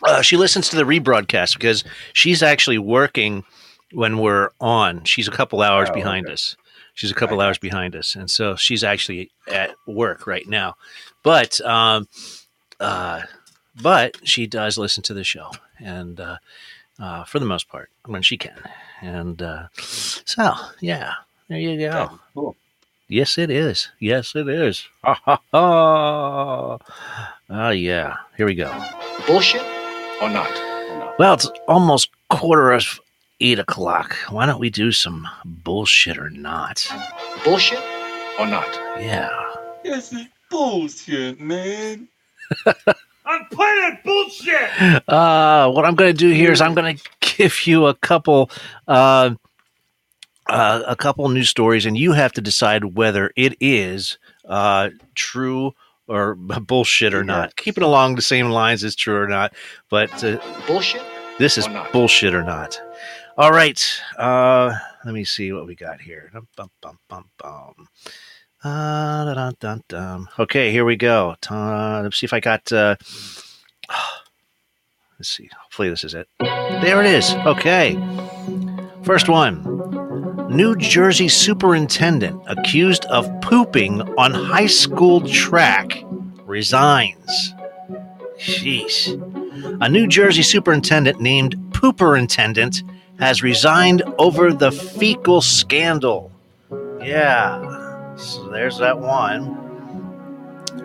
Uh, she listens to the rebroadcast because she's actually working when we're on. She's a couple hours oh, behind okay. us. She's a couple I hours know. behind us. And so she's actually at work right now. But um, uh, but she does listen to the show, and uh, uh, for the most part, when she can. And uh, so, yeah, there you go. That's cool. Yes, it is. Yes, it is. Ha, ha, ha. Oh, yeah. Here we go. Bullshit or not? Well, it's almost quarter of eight o'clock. Why don't we do some bullshit or not? Bullshit or not? Yeah. This is bullshit, man. I'm playing bullshit. Uh, what I'm going to do here is I'm going to give you a couple, uh, uh, a couple news stories, and you have to decide whether it is uh, true or bullshit or not. Keep it along the same lines as true or not, but uh, bullshit. This is or bullshit or not. All right. Uh, let me see what we got here. Bum, bum, bum, bum. Uh, da, da, da, da. Okay, here we go. Uh, let's see if I got... Uh, let's see. Hopefully this is it. There it is. Okay. First one. New Jersey superintendent accused of pooping on high school track resigns. Jeez. A New Jersey superintendent named Pooperintendent has resigned over the fecal scandal. Yeah. So there's that one.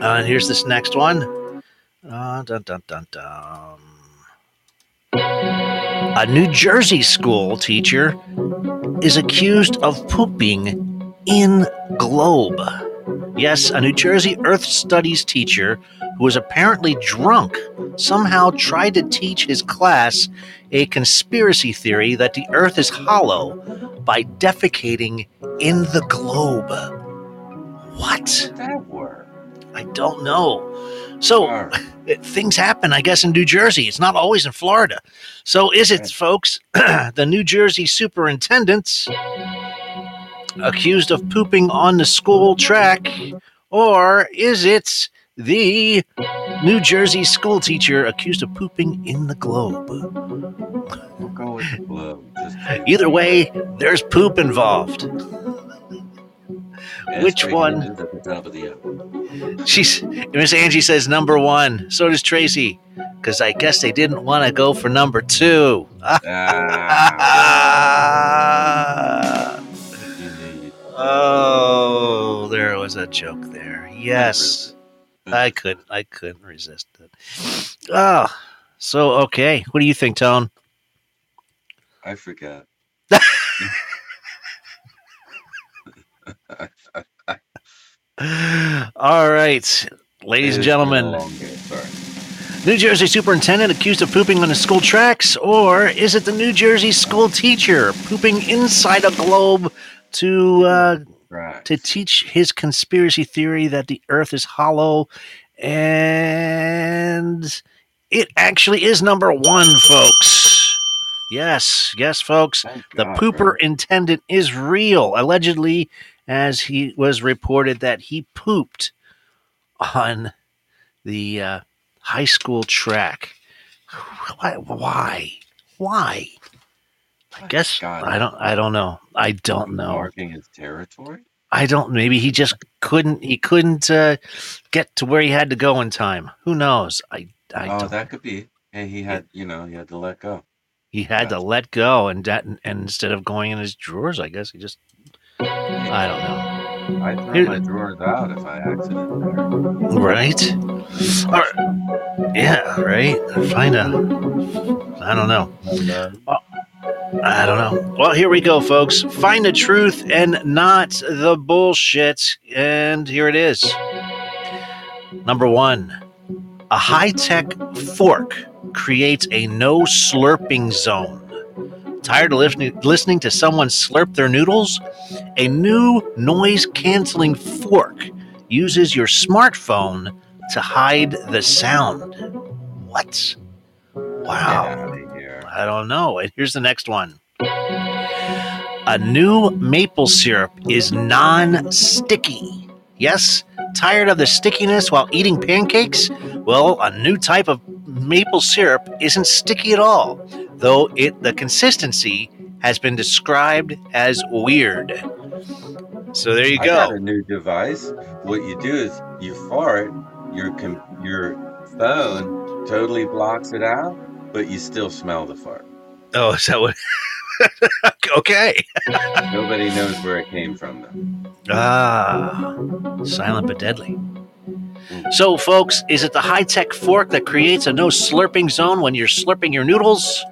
Uh, and here's this next one. Uh, dun, dun, dun, dun. A New Jersey school teacher is accused of pooping in globe. Yes, a New Jersey Earth Studies teacher who was apparently drunk somehow tried to teach his class a conspiracy theory that the Earth is hollow by defecating in the globe. What? That word. I don't know. So sure. Things happen, I guess, in New Jersey. It's not always in Florida. So is it, folks, the New Jersey superintendent accused of pooping on the school track, or is it the New Jersey school teacher accused of pooping in the globe? We'll go with the globe. Just- Either way, there's poop involved. That's Which right one? At the top of the She's Miss Angie says number one. So does Tracy, because I guess they didn't want to go for number two. Ah. Oh, there was a joke there. Yes, I couldn't. I couldn't resist it. Oh, so okay. What do you think, Tone? I forgot. All right, ladies and gentlemen. New Jersey superintendent accused of pooping on his school tracks, or is it the New Jersey school teacher pooping inside a globe to uh, right. to teach his conspiracy theory that the Earth is hollow? And it actually is number one, folks. Yes, yes, folks. Thank the God, pooper right. intendant is real, allegedly, as he was reported that he pooped on the uh, high school track. Why? Why? Why? I guess God. I don't. I don't know. I don't know. Marking his territory. I don't. Maybe he just couldn't. He couldn't uh, get to where he had to go in time. Who knows? I. I oh, don't. That could be. And he had. You know, he had to let go. He had That's to let go, and that, and instead of going in his drawers, I guess he just. I don't know. I throw my drawers out if I accidentally. Right? Or, yeah, right? Find a. I don't know. Well, I don't know. Well, here we go, folks. Find the truth and not the bullshit. And here it is. Number one, a high-tech fork creates a no-slurping zone. Tired of listening, listening to someone slurp their noodles? A new noise-canceling fork uses your smartphone to hide the sound. What? Wow. I don't know. And here's the next one. A new maple syrup is non-sticky. Yes? Tired of the stickiness while eating pancakes? Well, a new type of maple syrup isn't sticky at all, though it the consistency has been described as weird. So there you go. I got a new device. What you do is you fart, your com- your phone totally blocks it out, but you still smell the fart. Oh, is that what? Okay. Nobody knows where it came from, though. Ah, silent but deadly. So, folks, is it the high-tech fork that creates a no-slurping zone when you're slurping your noodles?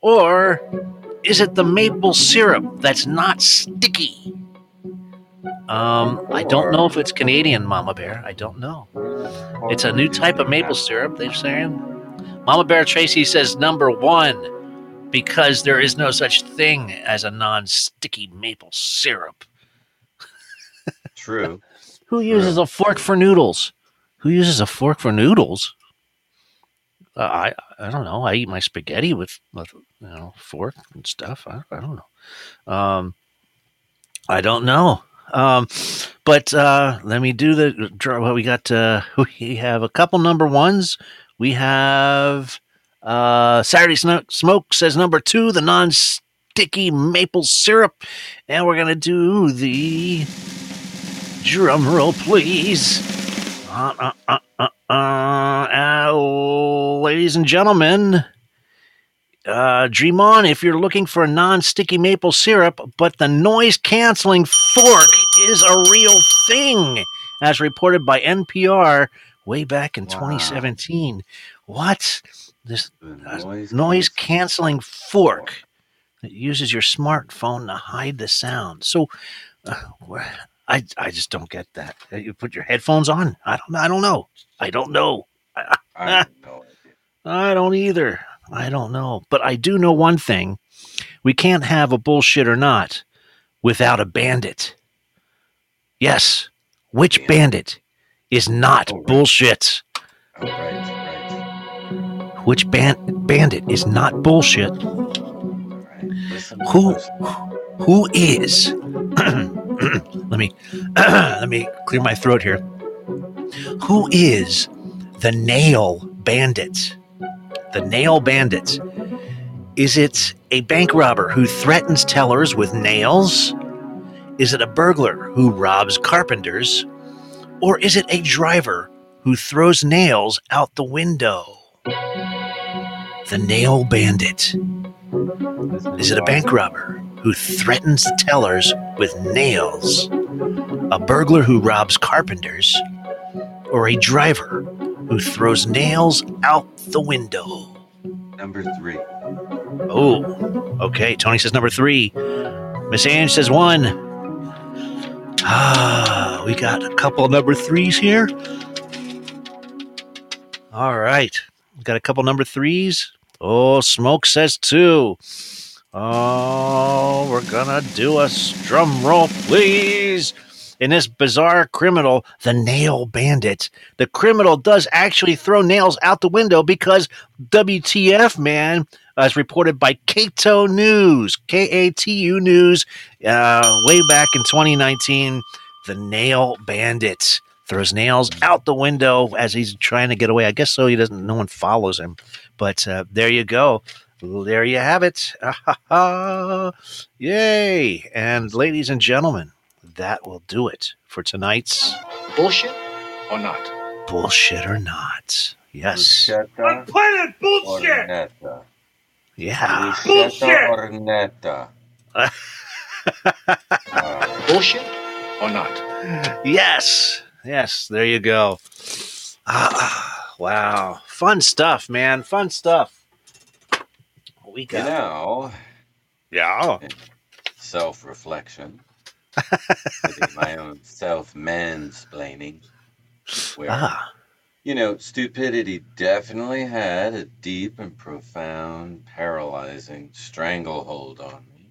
Or is it the maple syrup that's not sticky? Um, I don't know if it's Canadian, Mama Bear. I don't know. It's a new type of maple syrup, they're saying. Mama Bear Tracy says number one, because there is no such thing as a non-sticky maple syrup. True. Who uses a fork for noodles? Who uses a fork for noodles? Uh, I I don't know. I eat my spaghetti with, with you know fork and stuff. I, I don't know. Um, I don't know. Um, but uh, let me do the draw. Well, we got uh, we have a couple number ones. We have uh, Saturday Smoke says number two, the non-sticky maple syrup, and we're gonna do the. Drum roll, please. Uh, uh, uh, uh, uh, ladies and gentlemen, uh, dream on if you're looking for a non-sticky maple syrup, but the noise-canceling fork is a real thing, as reported by N P R way back in wow. twenty seventeen. What? This uh, noise-canceling fork that uses your smartphone to hide the sound. So, uh, I, I just don't get that. You put your headphones on. I don't I don't know. I don't know. I, I, don't, I don't either. I don't know. But I do know one thing. We can't have a bullshit or not without a bandit. Yes. Which bandit, bandit is not oh, right. bullshit? Oh, right, right. Which ban- bandit is not bullshit? Right. Who who is let me let me clear my throat here. Who is the nail bandit? The nail bandit. Is it a bank robber who threatens tellers with nails? Is it a burglar who robs carpenters? Or is it a driver who throws nails out the window? The Nail Bandit. Is it a bank robber who threatens tellers with nails? A burglar who robs carpenters? Or a driver who throws nails out the window? Number three. Oh, okay. Tony says number three. Miss Ange says one. Ah, we got a couple of number threes here. All right. We got a couple number threes. Oh, Smoke says two. Oh, we're going to do a drum roll, please. In this bizarre criminal, the Nail Bandit, the criminal does actually throw nails out the window because W T F, man, as reported by Kato News, K A T U News, uh, way back in twenty nineteen, the Nail Bandit throws nails out the window as he's trying to get away. I guess so he doesn't, no one follows him, but uh, there you go. There you have it. Yay. And ladies and gentlemen, that will do it for tonight's Bullshit or Not. Bullshit or Not. Yes. Bullshetta. I'm playing bullshit. Or yeah. Bullshit or netta. uh, bullshit or not. Yes. Yes. There you go. Ah, wow. Fun stuff, man. Fun stuff. We got. You know. Yeah. Self-reflection. My own self-mansplaining, where, ah. you know, stupidity definitely had a deep and profound, paralyzing stranglehold on me.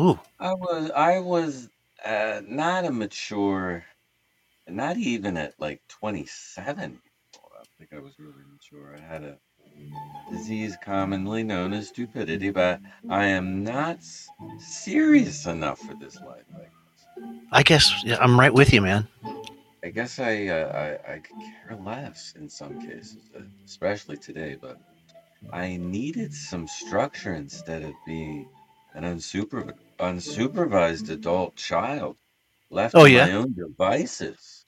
Ooh, I was, I was uh, not a mature, not even at like twenty-seven. I think I was really mature. I had a disease commonly known as stupidity, but I am not serious enough for this life. Like, I guess yeah, I'm right with you, man. I guess I, uh, I I could care less in some cases, especially today, but I needed some structure instead of being an unsuper, unsupervised adult child left oh, to yeah? my own devices.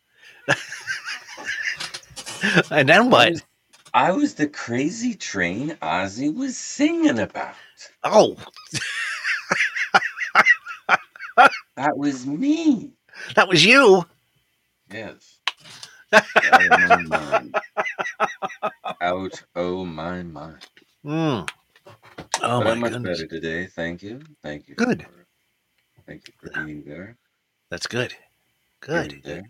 And then what? I was, I was the crazy train Ozzy was singing about. Oh, that was me. That was you. Yes. Out of my mind. Out of my mind. Mm. Oh, but my I'm much goodness. Better today. Thank you. Thank you. Good. For, thank you for being there. That's good. Good. There.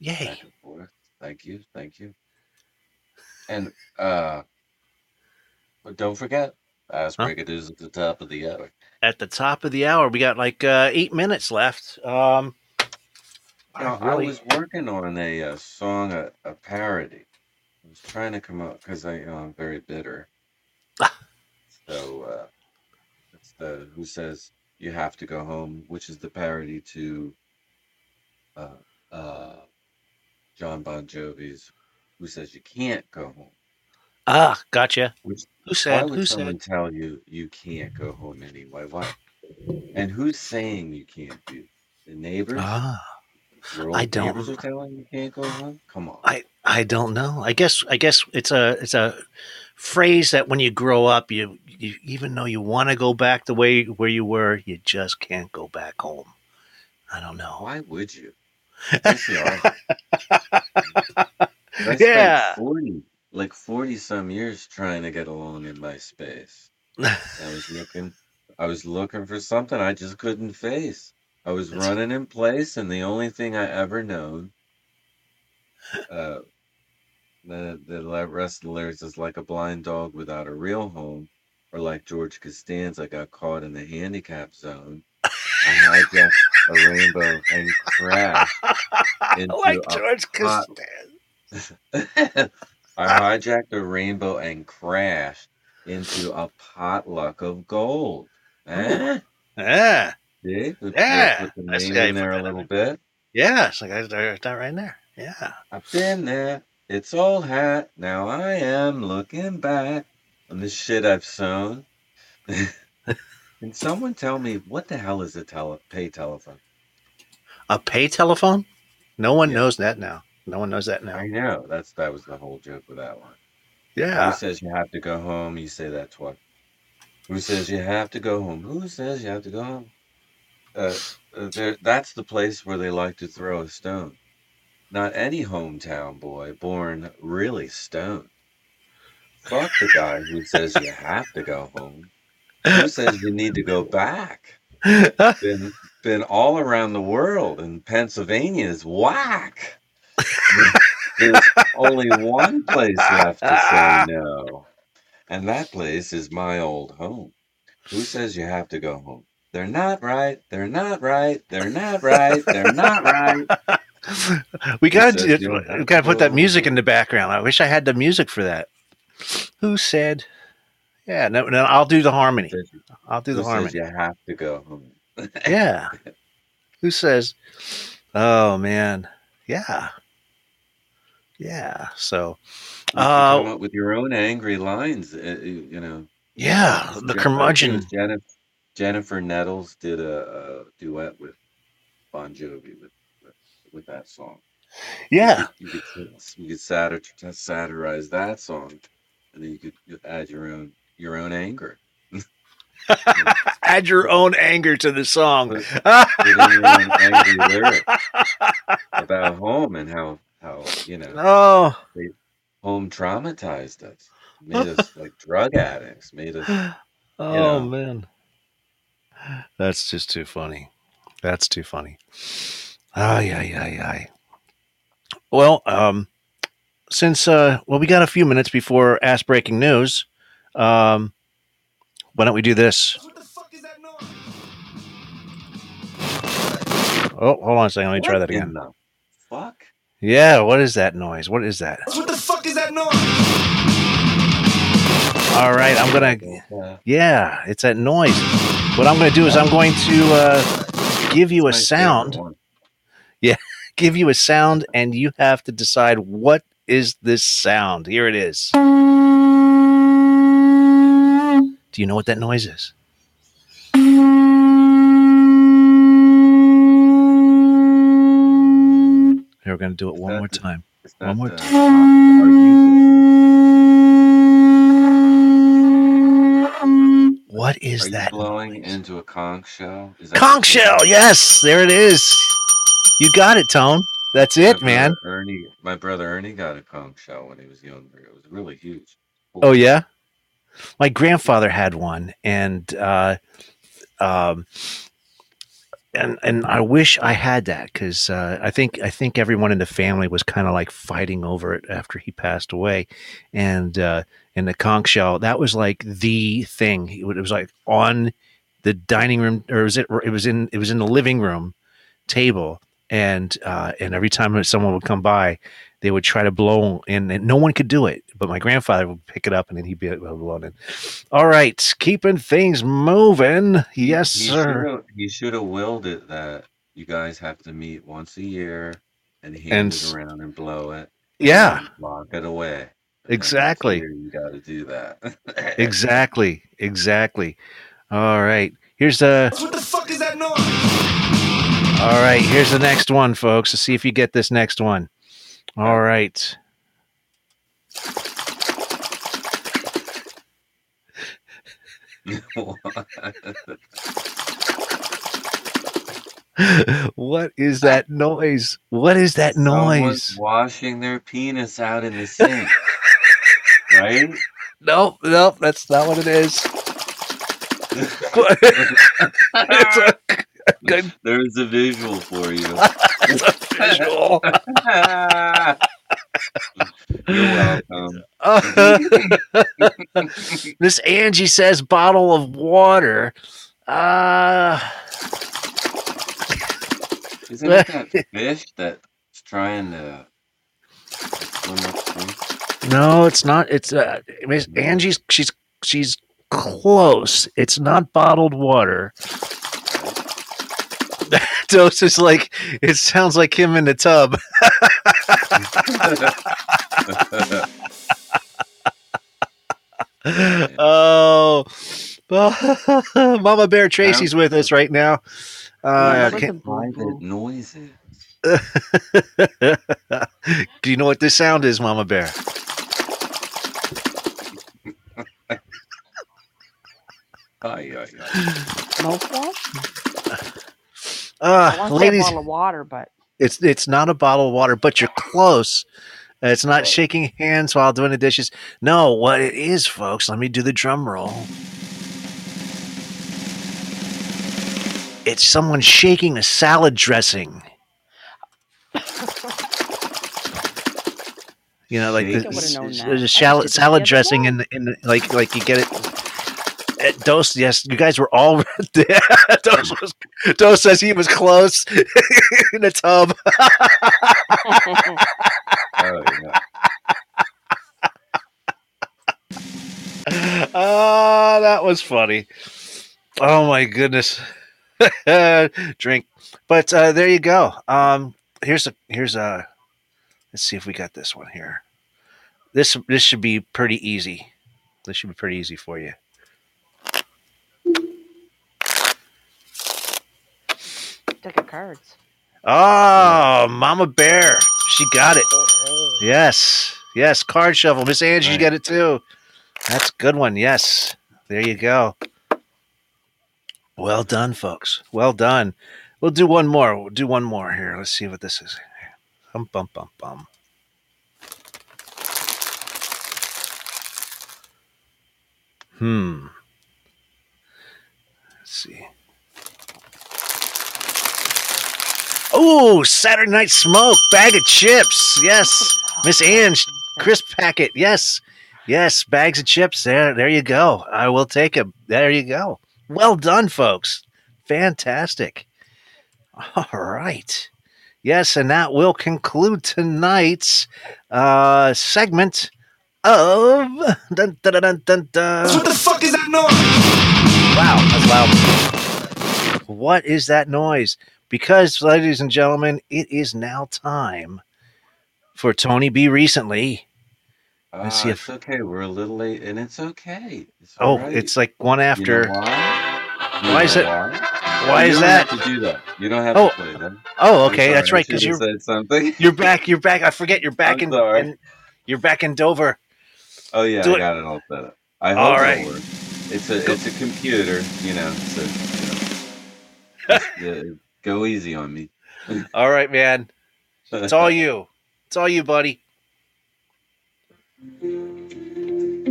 Yay. Thank you. Thank you. And uh, but don't forget. Ask huh? Breakadoos at the top of the hour. At the top of the hour, we got like uh, eight minutes left. Um, no, I, really... I was working on a, a song, a, a parody. I was trying to come up because I you know, I'm very bitter. so uh, it's the who says you have to go home, which is the parody to uh, uh, John Bon Jovi's "Who Says You Can't Go Home." Ah, gotcha. Which, who said? Why would who someone said? Tell you you can't go home anyway? Why? And who's saying you can't do? The neighbors? Ah, I don't. Neighbors are telling you can't go home. Come on. I, I don't know. I guess I guess it's a it's a phrase that when you grow up, you, you even though you want to go back the way where you were, you just can't go back home. I don't know. Why would you? Yes, you are. Yeah. forty Like forty some years trying to get along in my space. I was looking, I was looking for something I just couldn't face. I was That's running in place, and the only thing I ever known. Uh, the the rest of the lyrics is like a blind dog without a real home, or like George Costanza got caught in the handicap zone. I hijacked a rainbow and crashed into like a George Costanza. I hijacked a rainbow and crashed into a potluck of gold. Eh? Yeah. See? With, yeah. With, with the I see in there a little bit. Yeah. It's like I that right there. Yeah. I've been there. It's all hat. Now I am looking back on the shit I've sown. Can someone tell me what the hell is a tele- pay telephone? A pay telephone? No one yeah. knows that now. No one knows that now. I know. That's that was the whole joke with that one. Yeah. Who says you have to go home? You say that twice. Who says you have to go home? Who says you have to go home? Uh, uh, that's the place where they like to throw a stone. Not any hometown boy born really stoned. Fuck the guy who says you have to go home. Who says you need to go back? Been, been all around the world, and Pennsylvania is whack. There's only one place left to say no, and that place is my old home. Who says you have to go home? They're not right. They're not right. They're not right. They're not right. We got to we got to put that music in the background. I wish I had the music for that. Who said? Yeah, no, no. I'll do the harmony. I'll do the Who harmony. Says you have to go home. Yeah. Who says? Oh man. Yeah. Yeah. So, uh, you come up with your own angry lines, uh, you know. Yeah, the Jennifer, curmudgeon. Jennifer, Jennifer Nettles did a, a duet with Bon Jovi with with, with that song. Yeah. You could, you could, you could satir- satirize that song, and then you could add your own your own anger. Add your own anger to the song. Put, put in your own angry lyric about home and how. How, you know, oh. they home traumatized us, made us like drug addicts, made us. Oh, you know. Man. That's just too funny. That's too funny. Ay, ay, ay, ay. Well, um, since, uh, well, we got a few minutes before ass breaking news. Um, why don't we do this? What the fuck is that noise? Oh, hold on a second. Let me what try that again. The fuck? Yeah, what is that noise? What is that? What the fuck is that noise? All right, I'm going to... Yeah, it's that noise. What I'm going to do is I'm going to uh, give you a sound. Yeah, give you a sound, and you have to decide what is this sound. Here it is. Do you know what that noise is? We're going to do it one more time. One more time. What is that? Are you blowing into a conch shell? Conch shell, yes. There it is. You got it, Tone. That's it, man. Ernie, my brother Ernie got a conch shell when he was younger. It was really huge. Cool. Oh, yeah? My grandfather had one, and uh, um. And and I wish I had that, because uh, I think I think everyone in the family was kind of like fighting over it after he passed away, and uh, and the conch shell, that was like the thing. It was like on the dining room, or was it? It was in it was in the living room table, and uh, and every time someone would come by, they would try to blow, and, and no one could do it. But my grandfather would pick it up, and then he'd be blown in. All right, keeping things moving. Yes, you sir. Should've, you should have willed it that you guys have to meet once a year and hand and, it around and blow it. Yeah. Lock it away. And exactly. You got to do that. Exactly. Exactly. All right. Here's the. What the fuck is that noise? All right. Here's the next one, folks. Let's see if you get this next one. All right. What is that noise? What is that noise? Someone's washing their penis out in the sink. Right? Nope, nope, that's not what it is. It's a good... There's a visual for you. It's a visual. You're welcome. Uh, Miss Angie says bottle of water. Uh, Isn't it that fish that's trying to swim up? No, it's not. It's uh, Miss Angie's. She's she's close. It's not bottled water. Dose is like it sounds like him in the tub. Oh, Well, Mama Bear Tracy's with us right now. Uh, like can- private noises. Do you know what this sound is, Mama Bear? Aye, aye, aye. Uh, I want ladies, a bottle of water, but it's it's not a bottle of water, but you're close. It's not shaking hands while doing the dishes. No, what it is, folks. Let me do the drum roll. It's someone shaking a salad dressing. You know, like the, the, there's a shall- salad dressing in the, in the, like like you get it. Dose, yes, you guys were all there. Dose, was, Dose says he was close in the tub. Oh, yeah. Oh, that was funny. Oh, my goodness. Drink. But uh, there you go. Um, here's a, here's a, let's see if we got this one here. This, this should be pretty easy. This should be pretty easy for you. Deck of cards. Oh, Mama Bear. She got it. Yes. Yes. Card shuffle. Miss Angie, right. You got it too. That's a good one. Yes. There you go. Well done, folks. Well done. We'll do one more. We'll do one more here. Let's see what this is. Bum, bum, bum, bum. Hmm. Let's see. Oh, Saturday Night Smoke, bag of chips. Yes. Miss Ange, crisp packet. Yes. Yes, bags of chips. There, there you go. I will take them. There you go. Well done, folks. Fantastic. All right. Yes, and that will conclude tonight's uh, segment of... Dun, dun, dun, dun, dun. What the fuck is that noise? Wow, that's loud. What is that noise? Because, ladies and gentlemen, it is now time for Tony B. Recently. Let's uh, see if... It's okay. We're a little late, and it's okay. It's oh, right. It's like one after. You know why? You why is it? Why, why is that? You don't have to do that. You don't have oh. to play them. Oh, okay. That's right. Because you said something. You're back. You're back. I forget. You're back in, in. You're back in Dover. Oh yeah, do I it. got it all set up. I hope all right. It it's a it's a computer, you know. So, you know it's, uh, go easy on me. All right, man. It's all you. It's all you, buddy.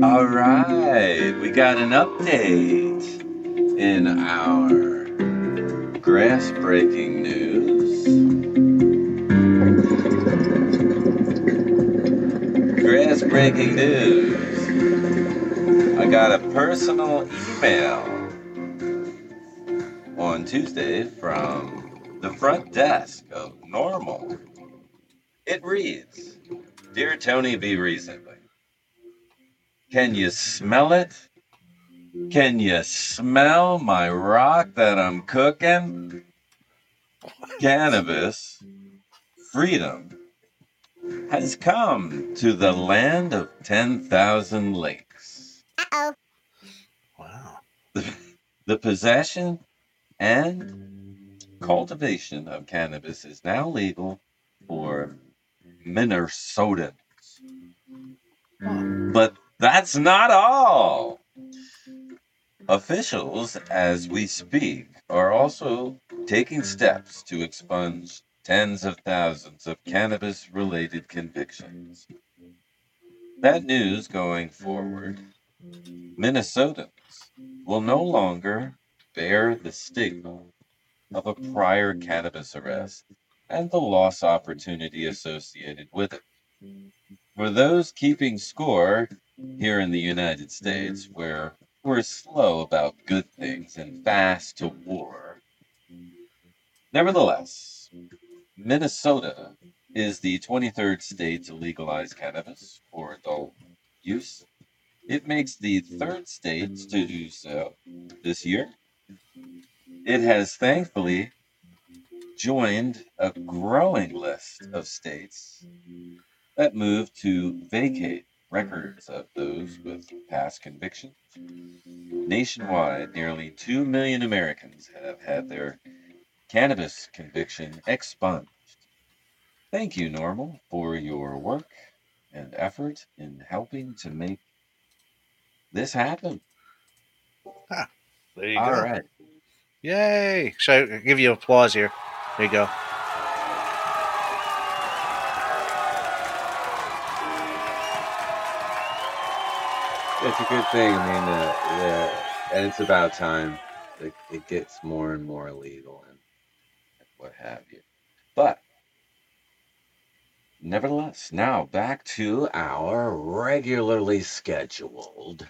All right. We got an update in our grass-breaking news. Grass-breaking news. I got a personal email on Tuesday from the front desk of Normal. It reads, Dear Tony B. Recently, can you smell it? Can you smell my rock that I'm cooking? Cannabis freedom has come to the land of ten thousand lakes. Uh-oh. Wow. The, the possession and cultivation of cannabis is now legal for Minnesotans. But that's not all. Officials, as we speak, are also taking steps to expunge tens of thousands of cannabis-related convictions. That news going forward, Minnesotans will no longer bear the stigma of a prior cannabis arrest and the lost opportunity associated with it. For those keeping score here in the United States, where we're slow about good things and fast to war, nevertheless, Minnesota is the twenty-third state to legalize cannabis for adult use. It makes the third state to do so this year. It has thankfully joined a growing list of states that moved to vacate records of those with past convictions. nationwide, nearly two million Americans have had their cannabis conviction expunged. Thank you, Normal, for your work and effort in helping to make this happen. Ah, there you All go. All right. Yay. So I'll give you applause here. There you go. It's a good thing. I mean, uh, yeah, and it's about time. It, it gets more and more illegal and what have you. But nevertheless, now back to our regularly scheduled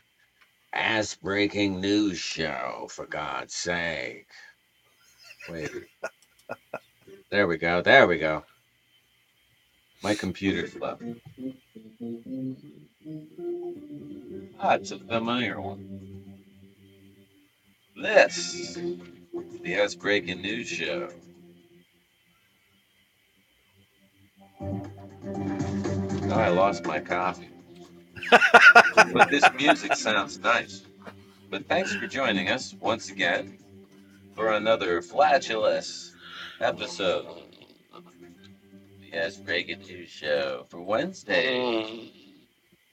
ass-breaking news show, for God's sake. Wait. There we go. There we go. My computer's left. Ah, it's a familiar one. This is the Ass Breaking News Show. Oh, I lost my coffee. But this music sounds nice. But thanks for joining us once again for another flatulous episode. Yes, Breaking News Show for Wednesday,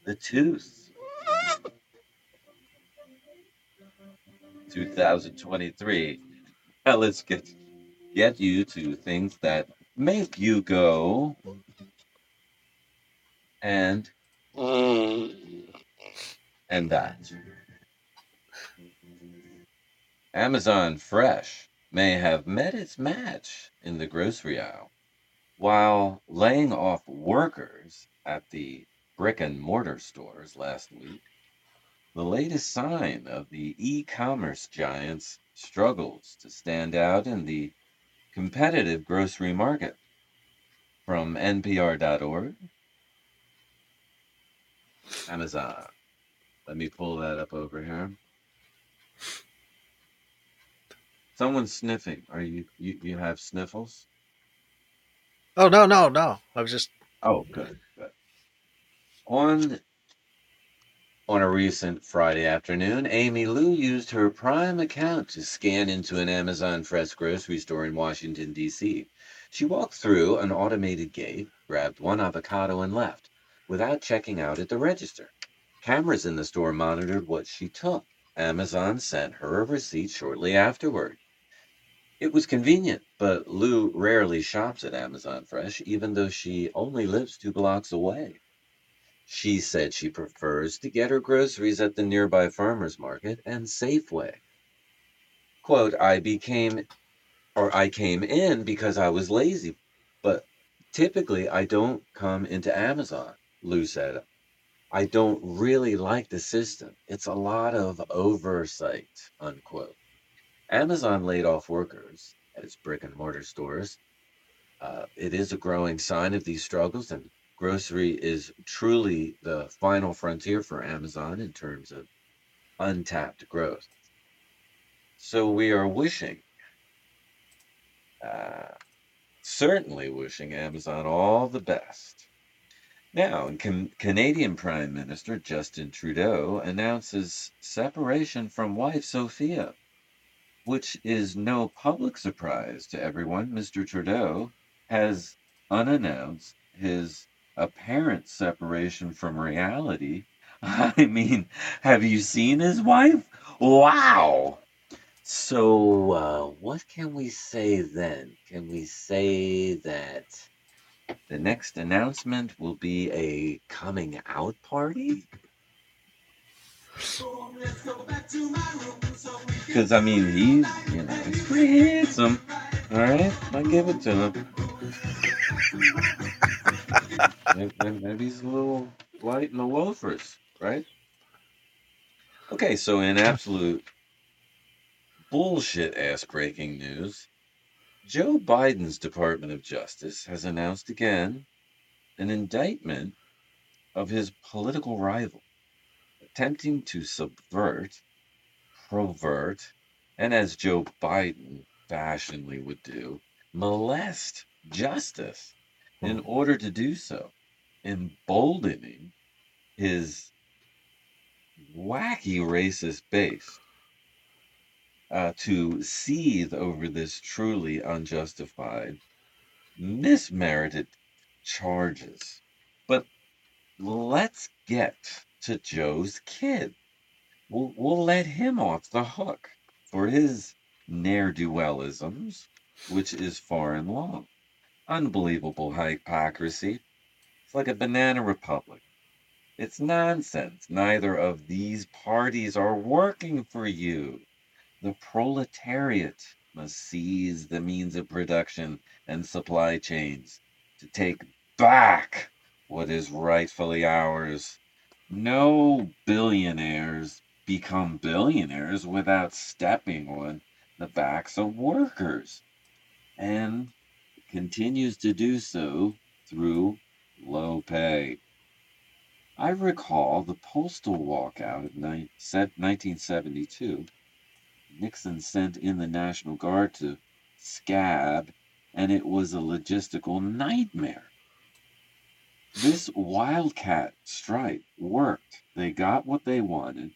the tooth, two thousand twenty-three. Now let's get get you to things that make you go and and that. Amazon Fresh may have met its match in the grocery aisle, while laying off workers at the brick-and-mortar stores last week, the latest sign of the e-commerce giant's struggles to stand out in the competitive grocery market. From N P R dot org, Amazon. Let me pull that up over here. Someone's sniffing. Are you, you, you have sniffles? Oh, no, no, no. I was just... Oh, good, good. On, on a recent Friday afternoon, Amy Lou used her Prime account to scan into an Amazon Fresh grocery store in Washington, D C. She walked through an automated gate, grabbed one avocado, and left, without checking out at the register. Cameras in the store monitored what she took. Amazon sent her a receipt shortly afterward. It was convenient, but Lou rarely shops at Amazon Fresh, even though she only lives two blocks away. She said she prefers to get her groceries at the nearby farmer's market and Safeway. Quote, I became, or I came in because I was lazy, but typically I don't come into Amazon, Lou said. I don't really like the system. It's a lot of oversight, unquote. Amazon laid off workers at its brick-and-mortar stores. Uh, it is a growing sign of these struggles, and grocery is truly the final frontier for Amazon in terms of untapped growth. So we are wishing, uh, certainly wishing Amazon all the best. Now, Can- Canadian Prime Minister Justin Trudeau announces separation from wife Sophia, which is no public surprise to everyone. Mister Trudeau has unannounced his apparent separation from reality. I mean, have you seen his wife? Wow! So, uh, what can we say then? Can we say that the next announcement will be a coming out party? Because, I mean, he's, you know, he's pretty handsome. All right? I give it to him. maybe, maybe he's a little light in the loafers, right? Okay, so in absolute bullshit-ass breaking news, Joe Biden's Department of Justice has announced again an indictment of his political rival, attempting to subvert, provert, and as Joe Biden fashionably would do, molest justice in order to do so, emboldening his wacky racist base uh, to seethe over this truly unjustified, mismerited charges. But let's get to Joe's kid. We'll, we'll let him off the hook for his ne'er-do-wellisms, which is far and long. Unbelievable hypocrisy. It's like a banana republic. It's nonsense. Neither of these parties are working for you. The proletariat must seize the means of production and supply chains to take back what is rightfully ours. No billionaires become billionaires without stepping on the backs of workers, and continues to do so through low pay. I recall the postal walkout of nineteen seventy-two. Nixon sent in the National Guard to scab, and it was a logistical nightmare. This wildcat strike worked. They got what they wanted.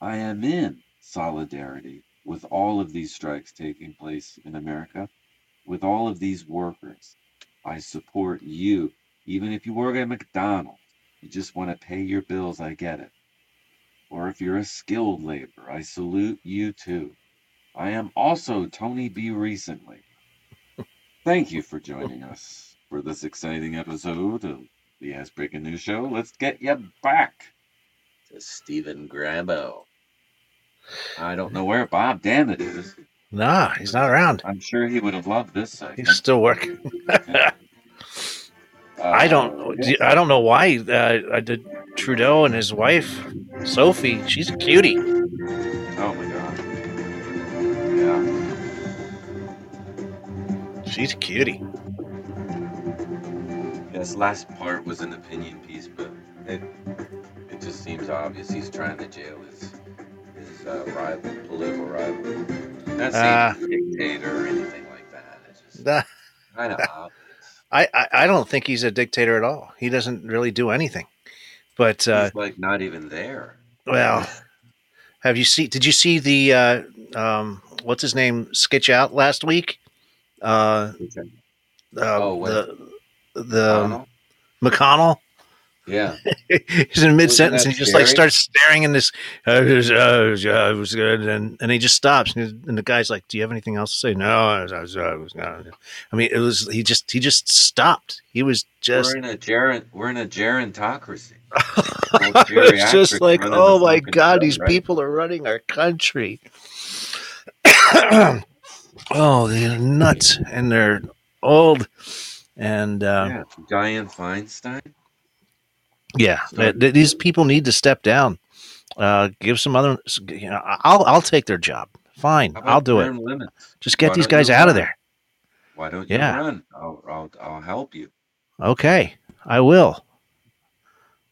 I am in solidarity with all of these strikes taking place in America, with all of these workers. I support you, even if you work at McDonald's. You just want to pay your bills, I get it. Or if you're a skilled laborer, I salute you too. I am also Tony B. Recently. Thank you for joining us for this exciting episode of the Ask Breaking News Show. Let's get you back to Stephen Grabo. I don't know where Bob Dammit is. Nah, he's not around. I'm sure he would have loved this segment. He's still working. Uh, I don't. I don't know why. Uh, I did Trudeau and his wife, Sophie. She's a cutie. Oh my god. Yeah. She's a cutie. This last part was an opinion piece, but it it just seems obvious he's trying to jail his his uh, rival, political rival. That's not a dictator or anything like that. It's just uh, kind of obvious. I, I, I don't think he's a dictator at all. He doesn't really do anything. But uh, he's like not even there. Well, have you see? Did you see the uh, um, what's his name sketch out last week? Uh, okay. uh, oh, wait. the the McConnell. McConnell? Yeah, he's in mid sentence and he just scary? like starts staring in this. I was, I was, I was good, and, and he just stops. And, and the guy's like, "Do you have anything else to say?" No, I was, I was, I was. No. I mean, it was he just he just stopped. He was just we're in a gerund we're in a gerontocracy. It's just like, oh my god, these right? people are running our country. Oh, they're nuts and they're old and um, yeah, Dianne Feinstein. Yeah, these people need to step down. Uh, give some other. You know, I'll I'll take their job. Fine, I'll do it. Limits? Just get Why these guys out run? Of there. Why don't you yeah. run? I'll, I'll I'll help you. Okay, I will.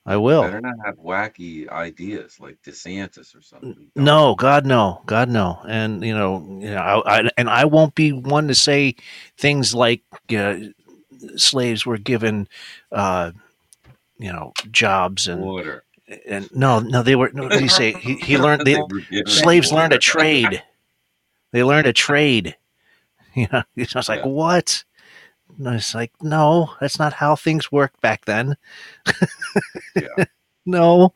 I will. You better not have wacky ideas like DeSantis or something. Don't no, you? God no, God no. And you know, you know, I, I and I won't be one to say things like uh, slaves were given. Uh, you know, jobs and, water. and no, no, they were, no, what did he say? He, he learned, they, they slaves water. learned a trade. They learned a trade. You know, I was like, yeah. what? And I was like, no, that's not how things worked back then. yeah. No.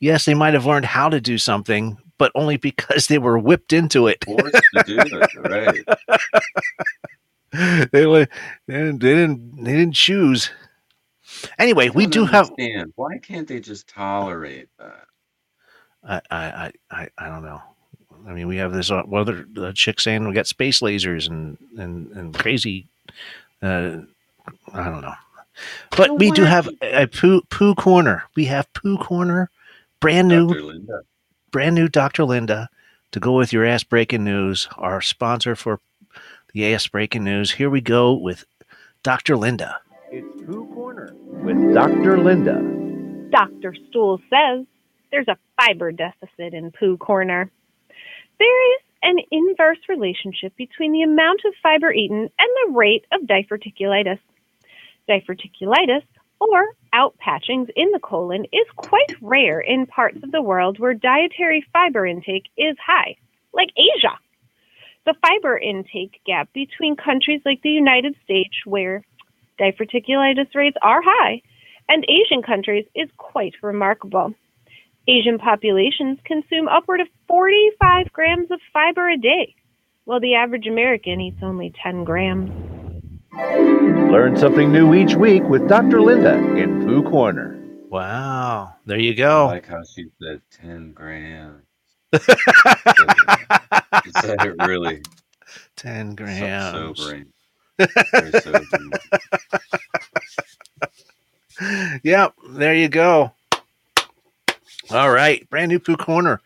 Yes, they might've learned how to do something, but only because they were whipped into it. Forced to do it, right. They were, they didn't, they didn't, they didn't choose. Anyway, we do understand. have. Why can't they just tolerate that? I, I, I, I don't know. I mean, we have this other well, the chick saying we got space lasers and and and crazy. Uh, I don't know, but oh, we do have a, a poo poo corner. We have poo corner, brand new, Doctor Linda. brand new Doctor Linda to go with your ass breaking news. Our sponsor for the ass breaking news. Here we go with Doctor Linda. It's Poo Corner with Doctor Linda. Doctor Stool says there's a fiber deficit in Poo Corner. There is an inverse relationship between the amount of fiber eaten and the rate of diverticulitis. Diverticulitis, or outpatchings in the colon, is quite rare in parts of the world where dietary fiber intake is high, like Asia. The fiber intake gap between countries like the United States, where diverticulitis rates are high, and Asian countries is quite remarkable. Asian populations consume upward of forty-five grams of fiber a day, while the average American eats only ten grams. Learn something new each week with Doctor Linda in Pooh Corner. Wow. There you go. I like how she said ten grams. She said it really. ten grams. So sobering. Very sobering. Yep. There you go. All right. Brand new Pooh Corner.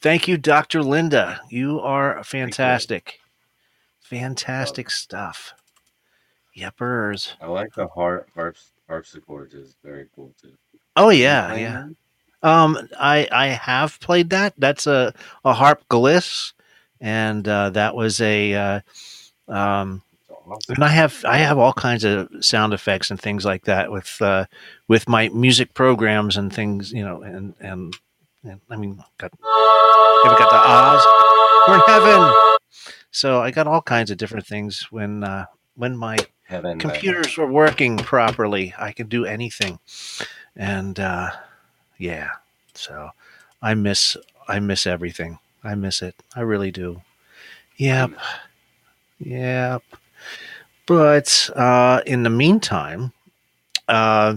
Thank you, Doctor Linda. You are fantastic. Fantastic oh. stuff. Yepers. I like the harp, harp, harpsichord. It's very cool, too. Oh, yeah. Yeah. Um, I I have played that. That's a, a harp gliss. And uh, that was a... Uh, um, and I have I have all kinds of sound effects and things like that with uh, with my music programs and things, you know, and and, and I mean, got, we got the Oz, we're in heaven. So I got all kinds of different things when uh, when my heaven, computers heaven. were working properly. I could do anything, and uh, yeah, so I miss I miss everything. I miss it. I really do. Yep, yep. But uh, in the meantime, uh,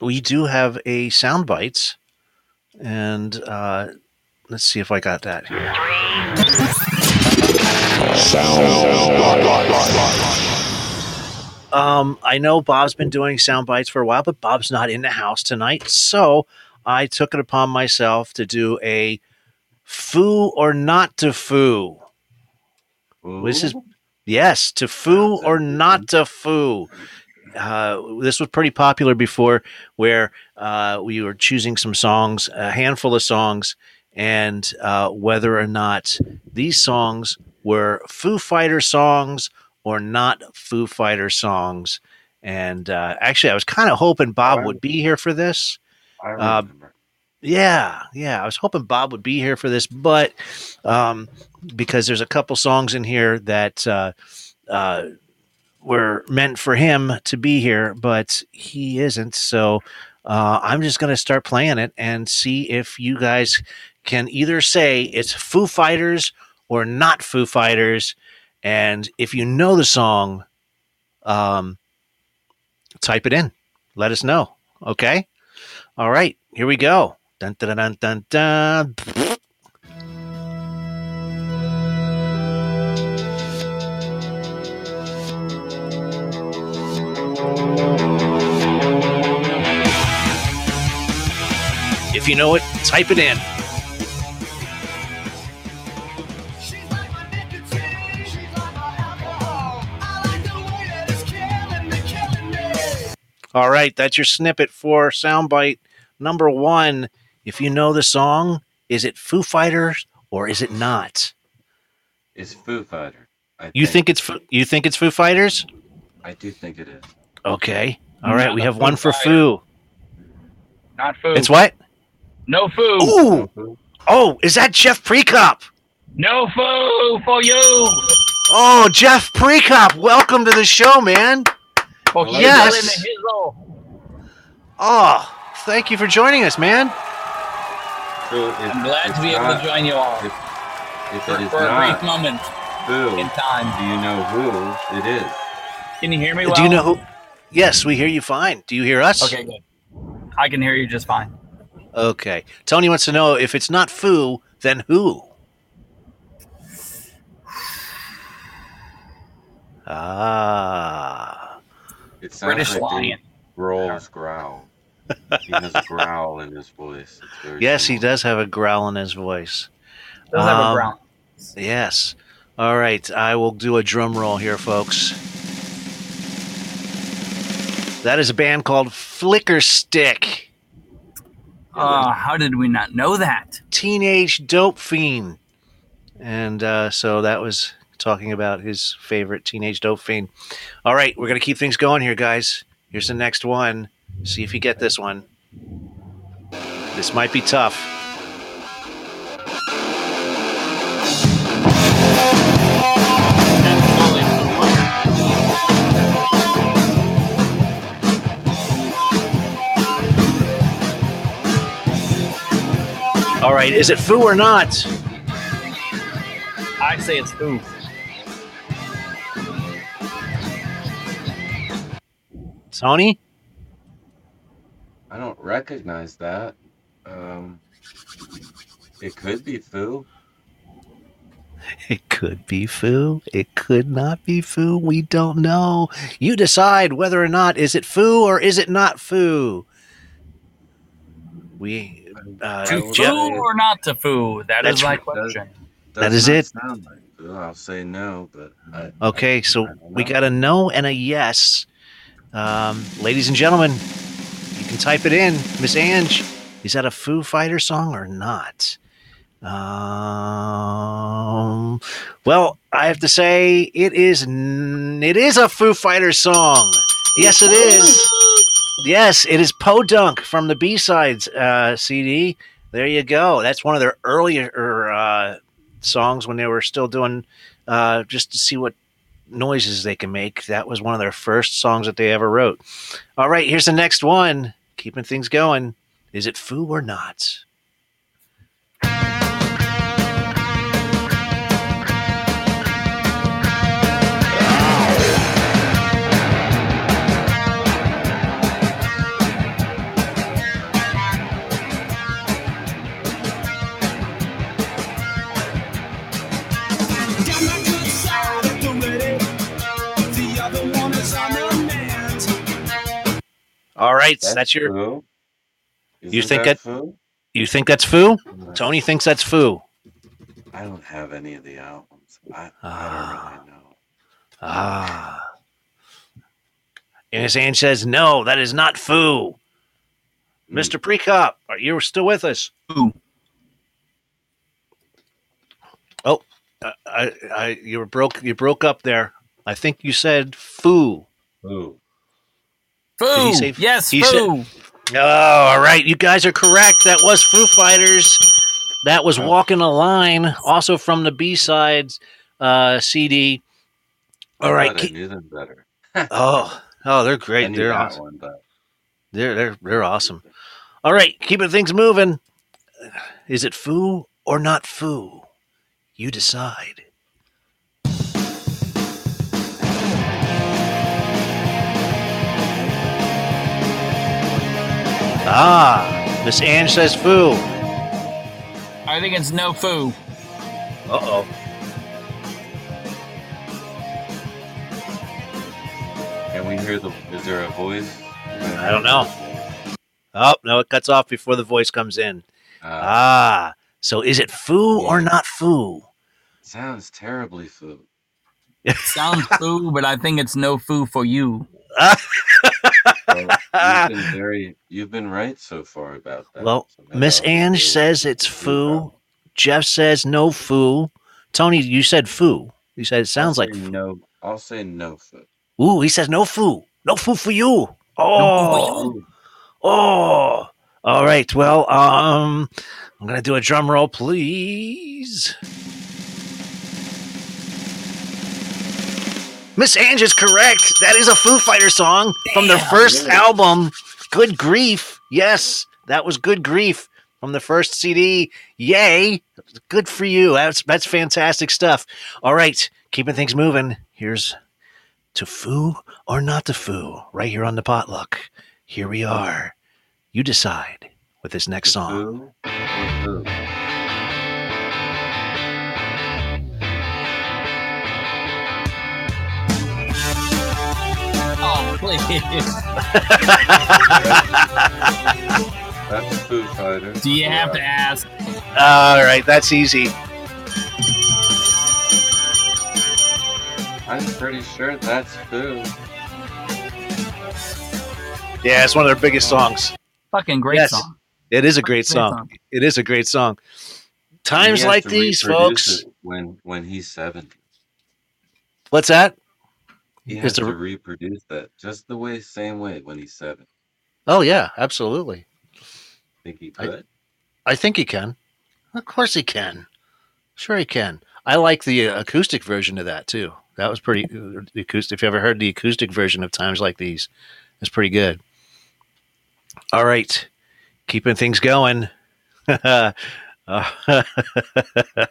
we do have a sound bites, and uh, let's see if I got that here. Sound. Um, I know Bob's been doing sound bites for a while, but Bob's not in the house tonight, so I took it upon myself to do a foo or not to foo. Ooh. This is. Yes, to foo or not to foo. Uh, this was pretty popular before, where uh, we were choosing some songs, a handful of songs, and uh, whether or not these songs were Foo Fighter songs or not Foo Fighter songs. And uh, actually, I was kind of hoping Bob would be here for this. I remember. Uh, yeah, yeah. I was hoping Bob would be here for this, but... Um, because there's a couple songs in here that uh, uh, were meant for him to be here, but he isn't. So uh, I'm just going to start playing it and see if you guys can either say it's Foo Fighters or not Foo Fighters. And if you know the song, um, type it in. Let us know. Okay? All right. Here we go. Dun, dun, dun, dun, dun. If you know it, type it in. All right, that's your snippet for soundbite number one. If you know the song, is it Foo Fighters or is it not? It's Foo Fighters. You think. think it's Foo, you think it's Foo Fighters? I do think it is. Okay. All right, we have one for Foo. Not Foo. It's what? No Foo. Ooh. Oh, is that Jeff Precop? No Foo for you. Oh, Jeff Precop, welcome to the show, man. Oh, yes. Oh, thank you for joining us, man. So if, I'm glad to be not, able to join you all. If, if for, it is for not a brief moment Foo, in time. Do you know who it is? Can you hear me well? Do you know who? Yes, we hear you fine. Do you hear us? Okay, good. I can hear you just fine. Okay. Tony wants to know if it's not Foo, then who? Ah. It sounds British like Lion. Rolls growl. He has a growl in his voice. Yes, similar. He does have a growl in his voice. He does um, have a growl. Yes. All right. I will do a drum roll here, folks. That is a band called Flicker Stick. Uh, how did we not know that? Teenage Dope Fiend. And uh, so that was talking about his favorite Teenage Dope Fiend. All right, we're going to keep things going here, guys. Here's the next one. See if you get this one. This might be tough. right. Is it foo or not? I say it's foo. Tony? I don't recognize that. Um, it could be foo. It could be foo. It could not be foo. We don't know. You decide whether or not is it foo or is it not foo. We uh, to foo or not to foo. That is my question. That is it. Sound like foo. I'll say no, but I, okay. I, so I we got a no and a yes, um, ladies and gentlemen. You can type it in, Miss Ange. Is that a Foo Fighter song or not? Um, well, I have to say it is. N- it is a Foo Fighter song. Yes, it is. Yes, it is Podunk from the B-Sides uh, C D. There you go. That's one of their earlier uh, songs when they were still doing uh, just to see what noises they can make. That was one of their first songs that they ever wrote. All right, here's the next one. Keeping things going. Is it foo or not? All right, that's, that's your. Foo. You think that? that you think that's foo? No. Tony thinks that's foo. I don't have any of the albums. I, ah. I don't really know. Ah. And his hand says, "No, that is not foo." Mm. Mister Precop, are you still with us? Foo. Oh, I, I, I, you were broke. You broke up there. I think you said foo. Foo. Foo. He say, yes, he foo. Said, oh, all right. You guys are correct. That was Foo Fighters. That was Walking a Line, also from the B-Sides uh, C D. All I right. Keep... I knew them better. oh, oh, they're great. I knew they're that awesome. One, but... They're they're they're awesome. All right, keeping things moving. Is it foo or not foo? You decide. Ah, Miss Ange says foo. I think it's no foo. Uh-oh. Can we hear the, is there a voice? I don't know. Oh, no, it cuts off before the voice comes in. Uh, ah, so is it foo yeah. or not foo? Sounds terribly foo. It sounds foo, but I think it's no foo for you. Well, you've been very, you've been right so far about that. Well, so Miss Ange says it's foo. Out. Jeff says no foo. Tony, you said foo. You said it sounds like foo. No, I'll say no foo. Ooh, he says no foo. No foo for you. Oh, no foo for you. Oh. All right. Well, um, I'm gonna do a drum roll, please. Miss Ange is correct. That is a Foo Fighter song from their first really? album, Good Grief. Yes, that was Good Grief from the first C D. Yay. Good for you. That's, that's fantastic stuff. All right, keeping things moving. Here's to foo or not to foo right here on The Potluck. Here we are. You decide with this next song. That's Foo Fighters. Do you yeah. have to ask? All right, that's easy. I'm pretty sure that's Foo. Yeah, it's one of their biggest songs. Fucking great yes, song. It is a great song. song. It is a great song. Times like these, folks. When when he's seventy. What's that? He has to reproduce that just the way, same way when he's seven. Oh, yeah, absolutely. Think he could? I, I think he can. Of course he can. Sure he can. I like the acoustic version of that, too. That was pretty the acoustic. If you ever heard the acoustic version of Times Like These, it's pretty good. All right. Keeping things going. Uh,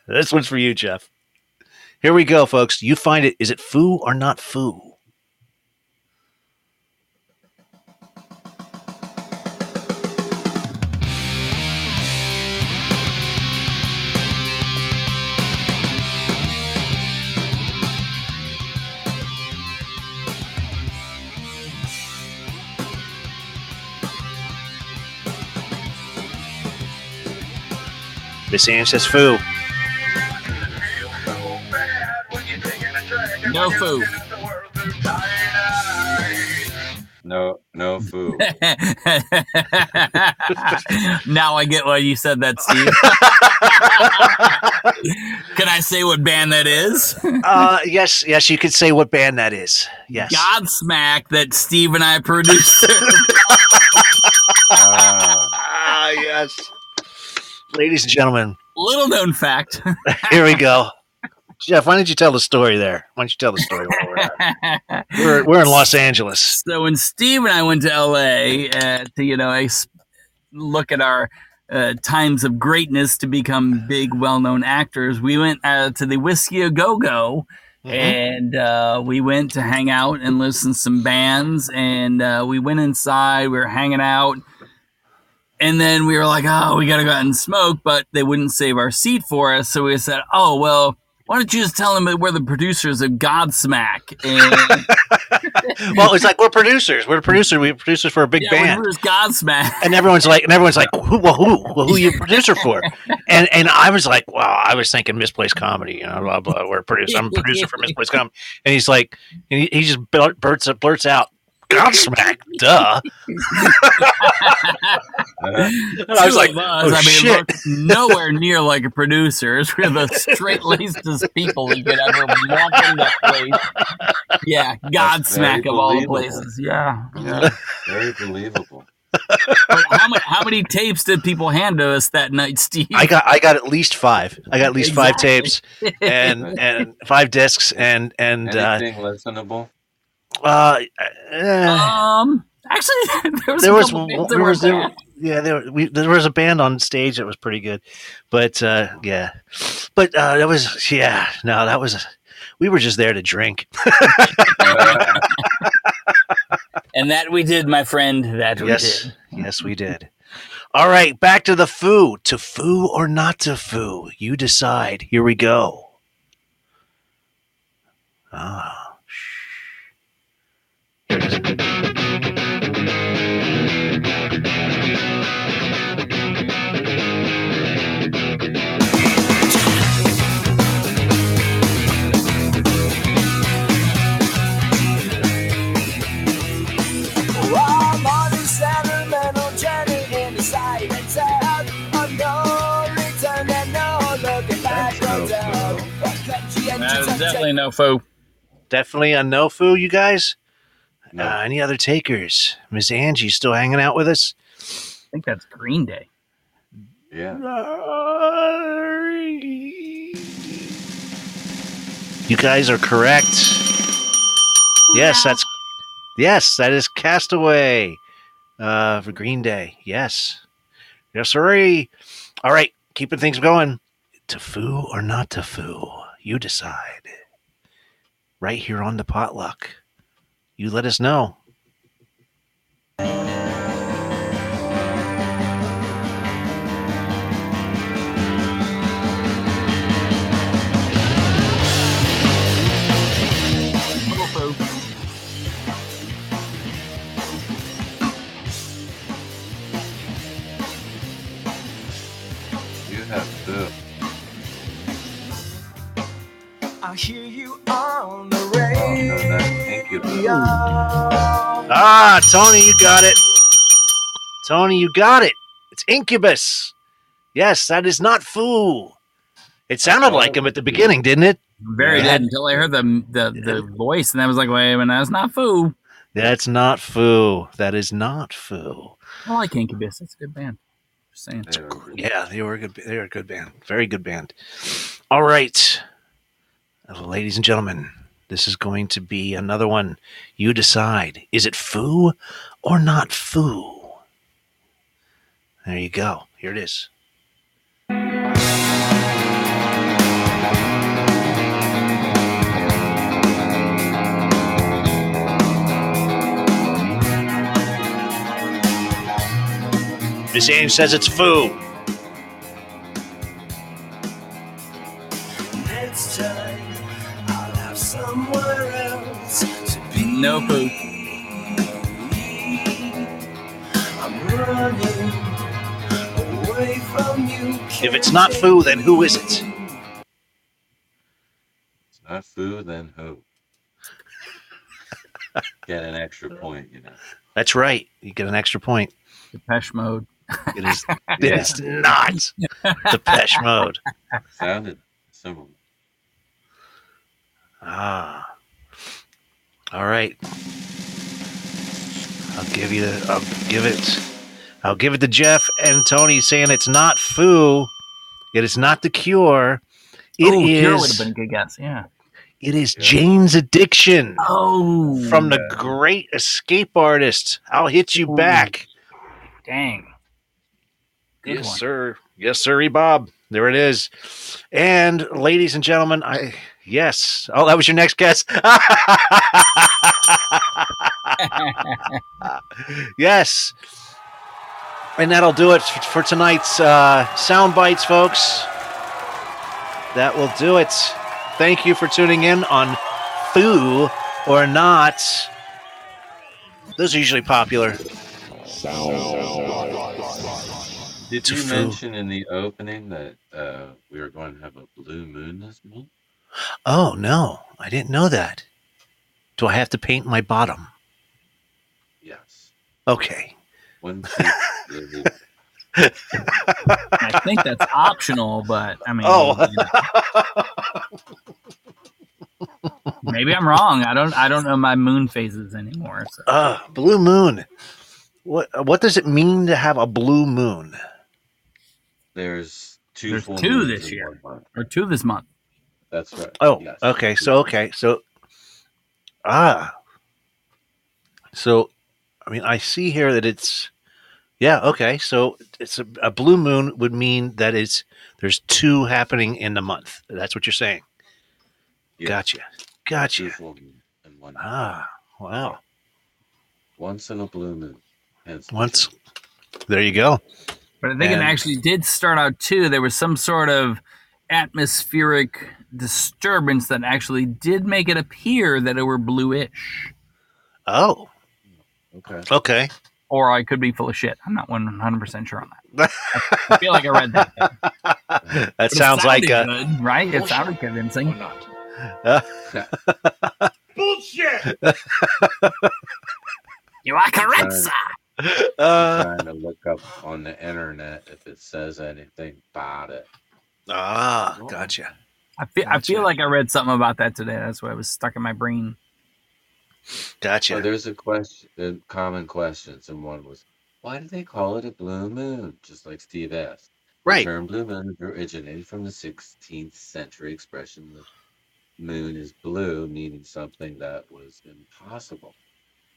this one's for you, Jeff. Here we go, folks. You find it. Is it foo or not foo? Miss Ann says foo. No foo. No, no foo. Now I get why you said that, Steve. Can I say what band that is? uh, yes, yes, you could say what band that is. Yes. Godsmack that Steve and I produced. Ah, yes. Ladies and gentlemen. Little known fact. Here we go. Jeff, why don't you tell the story there? Why don't you tell the story while we're at? We're, we're in Los Angeles. So when Steve and I went to L A uh, to, you know, ex- look at our uh, times of greatness to become big, well-known actors, we went uh, to the Whiskey A Go-Go, mm-hmm. and uh, we went to hang out and listen to some bands, and uh, we went inside. We were hanging out. And then we were like, oh, we got to go out and smoke, but they wouldn't save our seat for us. So we said, oh, well, why don't you just tell them that we're the producers of Godsmack? And well, it's like we're producers. We're the producer. We're producers for a big yeah, band. We're Godsmack. And everyone's like, and everyone's like, who, well, who, well, who are you a producer for? And and I was like, wow, well, I was thinking Misplaced Comedy, you know, blah blah. We're producer. I'm a producer for Misplaced Comedy. And he's like, and he, he just blurts up, blurts out. Godsmack, duh. And I was like, oh, I mean, shit. Nowhere near like a producer. We're the straight-lacedest people you could ever walk in that place. Yeah, Godsmack of all the places. Yeah. Yeah, very believable. How many, how many tapes did people hand to us that night, Steve? I got I got at least five. I got at least exactly. five tapes and and five discs and and anything uh, listenable. Uh, um. Actually, there was there was, there was there, yeah there we, there was a band on stage that was pretty good, but uh, yeah, but uh, that was yeah no that was we were just there to drink, and that we did, my friend. That yes, we did. Yes, we did. All right, back to the foo. To foo or not to foo, you decide. Here we go. Ah. Definitely no foo. Definitely a no foo, you guys. No. Uh, any other takers? Miss Angie's still hanging out with us. I think that's Green Day. Yeah. You guys are correct. Yes, that's yes, that is Castaway uh, for Green Day. Yes. Yes, sorry. All right, keeping things going. To foo or not to foo? You decide. Right here on the potluck. You let us know. You have to. I hear you on the radio. Oh, no, no. Thank you. Ah, Tony, you got it. Tony, you got it. It's Incubus. Yes, that is not foo. It sounded oh, like him at the beginning, didn't it? Very yeah. Dead until I heard the the, the yeah. voice, and I was like, wait a minute, that's not foo. That's not foo. That is not foo. I like Incubus. That's a good band. Just saying. They were, yeah, they were a good. They were a good band. Very good band. All right. Ladies and gentlemen, this is going to be another one. You decide. Is it foo or not foo? There you go. Here it is. This game says it's food. Next time, I'll have somewhere else to be. No food. I'm running away from you. If it's not food, then who is it? It's not food, then who? Get an extra point, you know. That's right. You get an extra point. Depeche Mode. It is. It yeah. is not Depeche Mode. It sounded similar. Ah. All right. I'll give you. The, I'll give it. I'll give it to Jeff and Tony, saying it's not Foo. It is not The Cure. It Ooh, is. Cure would have been a good guess. Yeah. It is yeah. Jane's Addiction. Oh. From the great escape artist. I'll hit you Ooh. back. Dang. Good yes, one. sir. Yes, sir. Bob. There it is. And ladies and gentlemen, I yes. Oh, that was your next guess. Yes. And that'll do it for tonight's uh, sound bites, folks. That will do it. Thank you for tuning in on Foo or Not. Those are usually popular. Sound. Did you mention in the opening that uh, we were going to have a blue moon this month? Oh, no. I didn't know that. Do I have to paint my bottom? Yes. Okay. One, two, I think that's optional, but I mean. Oh. You know. Maybe I'm wrong. I don't I don't know my moon phases anymore. So. Uh, blue moon. What what does it mean to have a blue moon? There's two. There's full two moons this year, or two this month. That's right. Oh, yes. okay. So okay. So ah. So, I mean, I see here that it's yeah. Okay. So it's a, a blue moon would mean that it's there's two happening in the month. That's what you're saying. Yes. Gotcha. Gotcha. Two full moon and one. Ah. Wow. Once in a blue moon. Once, there you go. But I think and it actually did start out too. There was some sort of atmospheric disturbance that actually did make it appear that it were bluish. Oh, okay. Okay. Or I could be full of shit. I'm not one hundred percent sure on that. I feel like I read that. That but sounds like a good, right. It sounded convincing. Or not. Uh, yeah. Bullshit. You are correct, sir. Uh, I'm trying to look up on the internet if it says anything about it. Ah, oh, gotcha. I feel gotcha. I feel like I read something about that today. That's why it was stuck in my brain. Gotcha. Oh, there's a question, a common question. Someone was, why do they call it a blue moon? Just like Steve asked. Right. The term blue moon originated from the sixteenth century expression that moon is blue, meaning something that was impossible.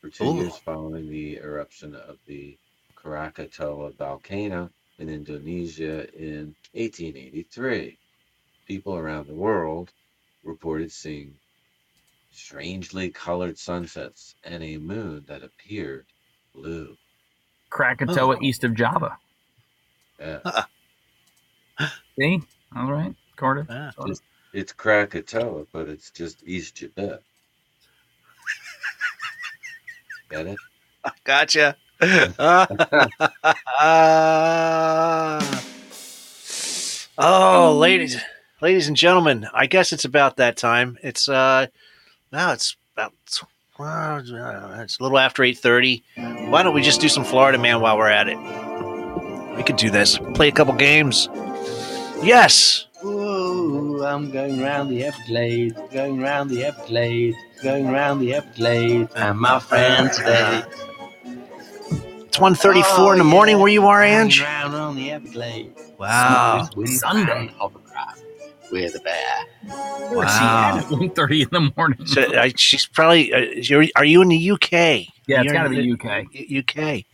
For two Ooh. years following the eruption of the Krakatoa volcano in Indonesia in eighteen eighty-three, people around the world reported seeing strangely colored sunsets and a moon that appeared blue. Krakatoa, oh. east of Java. Yeah. Uh-uh. See? All right. Carter. Uh, it's, it's Krakatoa, but it's just East Java. Get it? Gotcha. Oh, ladies, ladies and gentlemen, I guess it's about that time. It's uh, now it's about it's a little after eight thirty. Why don't we just do some Florida Man while we're at it? We could do this. Play a couple games. Yes. Ooh, I'm going round the Everglades, going round the Everglades, going round the Everglades, and my friends today. It's one thirty-four oh, in the yeah. morning where you are, Ange. Going round on the Everglades. Wow. Sunday hovercraft with a bear. Wow. She had one thirty in the morning. So I, she's probably. Uh, are you in the U K? Yeah, it's got to be U K. U K.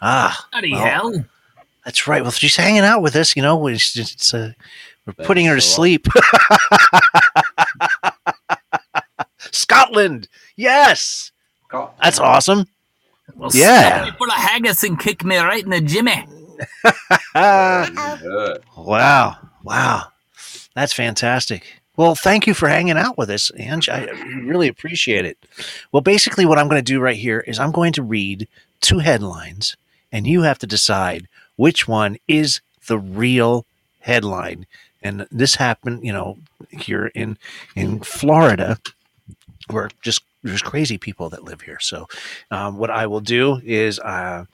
Ah. Bloody well. hell. That's right. Well, she's hanging out with us, you know. We're, just, it's a, we're putting her to sleep. Scotland. Yes. Scotland. That's awesome. Well, yeah. Snap me full of haggis and kick me right in the jimmy. Wow. Wow. That's fantastic. Well, thank you for hanging out with us, Ange. I really appreciate it. Well, basically what I'm going to do right here is I'm going to read two headlines, and you have to decide which one is the real headline. And this happened, you know, here in in Florida, where just there's crazy people that live here. So um, what I will do is uh,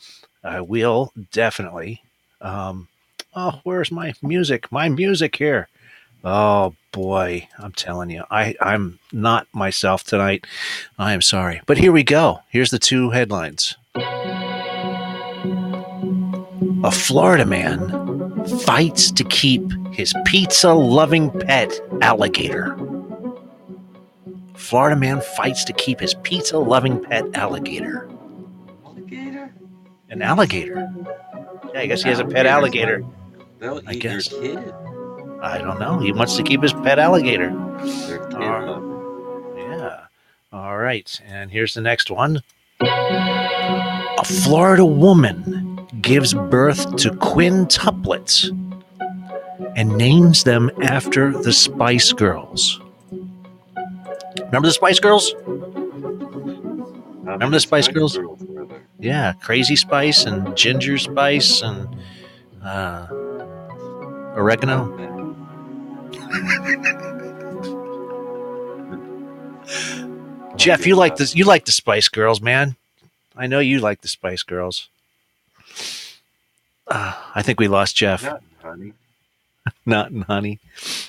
I will definitely um, – oh, where's my music? My music here. Oh, boy, I'm telling you, I, I'm not myself tonight. I am sorry. But here we go. Here's the two headlines. A Florida man fights to keep his pizza-loving pet alligator. Florida man fights to keep his pizza-loving pet alligator. Alligator? An alligator. Yeah, I guess he has a pet alligator. They'll eat I guess. Your kid. I don't know. He wants to keep his pet alligator. All right. Yeah. All right. And here's the next one. A Florida woman gives birth to quintuplets and names them after the Spice Girls. Remember the Spice Girls? Remember the Spice Girls? Yeah. Crazy Spice and Ginger Spice and uh, Oregano. Jeff, you like this. You like the Spice Girls, man. I know you like the Spice Girls. Uh, I think we lost Jeff. Not in honey. Not in honey.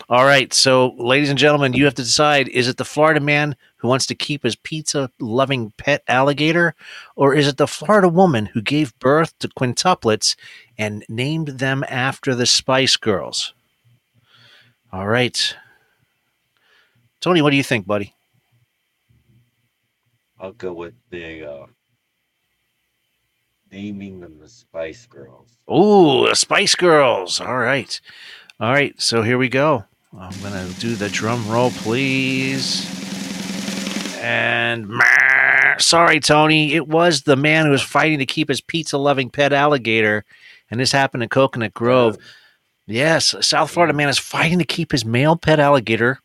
All right. So, ladies and gentlemen, you have to decide: is it the Florida man who wants to keep his pizza-loving pet alligator, or is it the Florida woman who gave birth to quintuplets and named them after the Spice Girls? All right. Tony, what do you think, buddy? I'll go with the uh, naming them the Spice Girls. Oh, the Spice Girls. All right. All right. So here we go. I'm going to do the drum roll, please. And sorry, Tony. It was the man who was fighting to keep his pizza-loving pet alligator. And this happened in Coconut Grove. Oh. Yes, a South Florida man is fighting to keep his male pet alligator,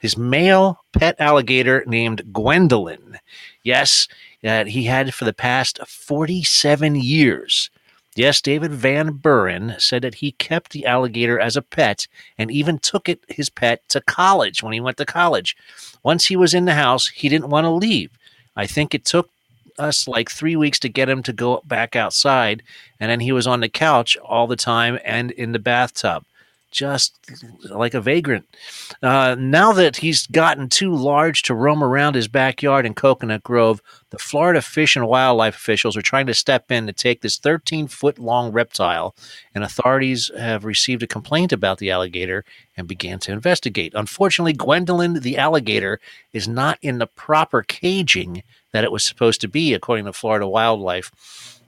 his male pet alligator named Gwendolyn. Yes, that he had for the past forty-seven years. Yes, David Van Buren said that he kept the alligator as a pet and even took it his pet to college when he went to college. Once he was in the house, he didn't want to leave. I think it took us like three weeks to get him to go back outside, and then he was on the couch all the time and in the bathtub, just like a vagrant. Uh, now that he's gotten too large to roam around his backyard in Coconut Grove, the Florida Fish and Wildlife officials are trying to step in to take this thirteen-foot-long reptile, and authorities have received a complaint about the alligator and began to investigate. Unfortunately, Gwendolyn the alligator is not in the proper caging that it was supposed to be, according to Florida Wildlife.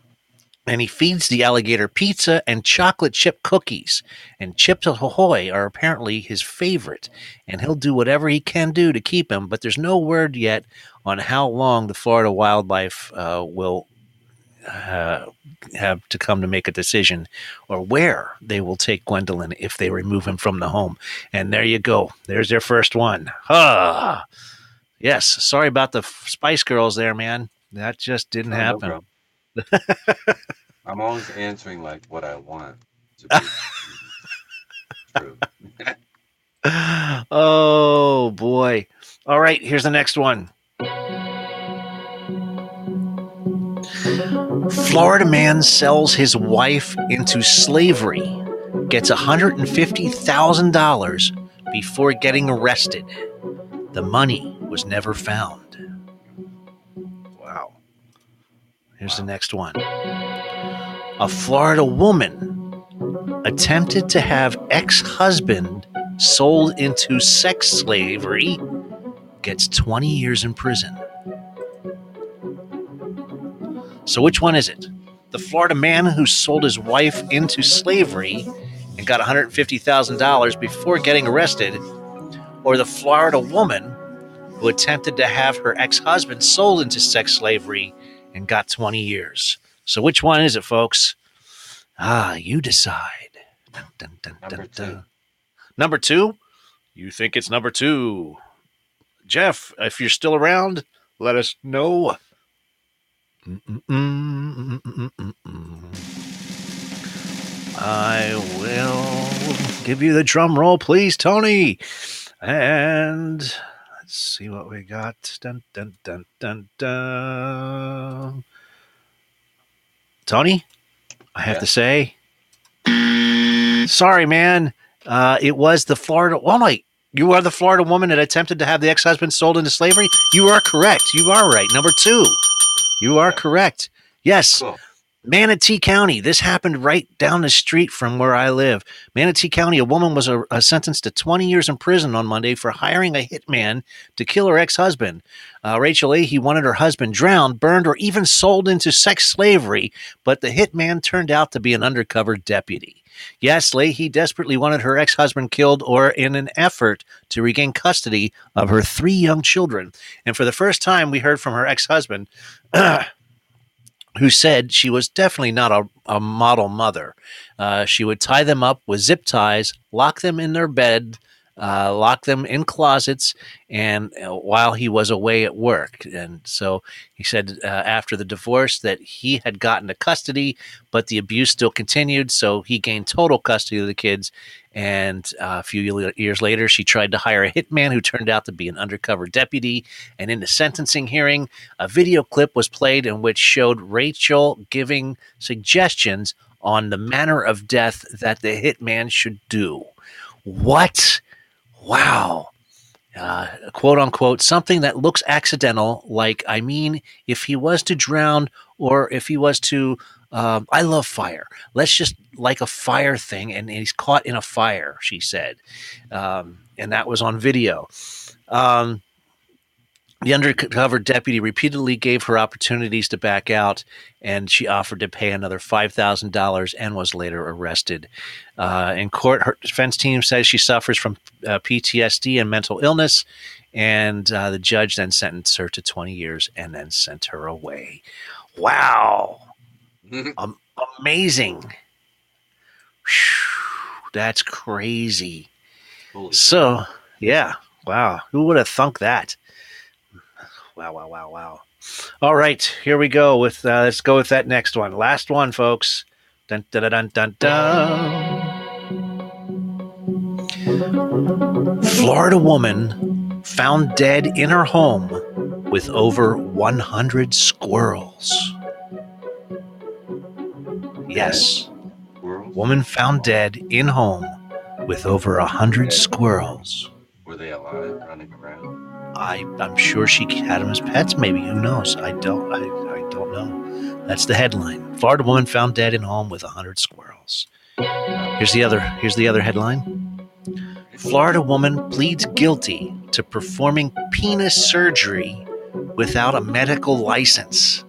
And he feeds the alligator pizza and chocolate chip cookies. And Chips Ahoy are apparently his favorite. And he'll do whatever he can do to keep him. But there's no word yet on how long the Florida Wildlife uh, will uh, have to come to make a decision, or where they will take Gwendolyn if they remove him from the home. And there you go. There's their first one. Huh. Yes, sorry about the Spice Girls there, man. That just didn't no, happen. No I'm always answering like what I want to be true. Oh, boy. All right, here's the next one. Florida man sells his wife into slavery, gets one hundred fifty thousand dollars before getting arrested. The money was never found. Wow. Here's wow. the next one. A Florida woman attempted to have ex-husband sold into sex slavery, gets twenty years in prison. So which one is it? the Florida man who sold his wife into slavery and got one hundred fifty thousand dollars before getting arrested, or the Florida woman who attempted to have her ex-husband sold into sex slavery and got twenty years. So which one is it, folks? Ah, you decide. Dun, dun, dun, dun, number, dun. Two. Number two? You think it's number two. Jeff, if you're still around, let us know. Mm-mm-mm, mm-mm-mm. I will give you the drum roll, please, Tony. And let's see what we got. Dun, dun, dun, dun, dun. Tony, I have yeah. to say, sorry, man. Uh, it was the Florida. Oh, my. You are the Florida woman that attempted to have the ex-husband sold into slavery. You are correct. You are right. Number two. You are yeah. correct. Yes. Cool. Manatee County. This happened right down the street from where I live. Manatee County, a woman was a, a sentenced to twenty years in prison on Monday for hiring a hitman to kill her ex-husband. Uh, Rachel A., he wanted her husband drowned, burned, or even sold into sex slavery, but the hitman turned out to be an undercover deputy. Yes, Leahy desperately wanted her ex-husband killed or in an effort to regain custody of her three young children. And for the first time, we heard from her ex-husband, who said she was definitely not a, a model mother. Uh, she would tie them up with zip ties, lock them in their bed, uh, lock them in closets, and uh, while he was away at work. And so he said uh, after the divorce that he had gotten to custody, but the abuse still continued. So he gained total custody of the kids. And uh, a few years later, she tried to hire a hitman who turned out to be an undercover deputy. And in the sentencing hearing, a video clip was played in which showed Rachel giving suggestions on the manner of death that the hitman should do. What? Wow. Uh, quote unquote, something that looks accidental. Like, I mean, if he was to drown or if he was to, um, I love fire. Let's just like a fire thing. And, and he's caught in a fire, she said. Um, and that was on video. Um, The undercover deputy repeatedly gave her opportunities to back out, and she offered to pay another five thousand dollars and was later arrested. Uh, in court, her defense team says she suffers from uh, P T S D and mental illness, and uh, the judge then sentenced her to twenty years and then sent her away. Wow. um, amazing. Whew, that's crazy. Holy so, God. yeah, wow. Who would have thunk that? Wow, wow, wow, wow. All right, here we go. With uh, let's go with that next one. Last one, folks. Dun, dun, dun, dun, dun. Florida woman found dead in her home with over one hundred squirrels. Yes. Woman found dead in home with over one hundred squirrels. Were they alive, running around? I, I'm sure she had them as pets, maybe. Who knows? I don't I, I don't know. That's the headline. Florida woman found dead in home with one hundred squirrels. Here's the other, here's the other headline. Florida woman pleads guilty to performing penis surgery without a medical license.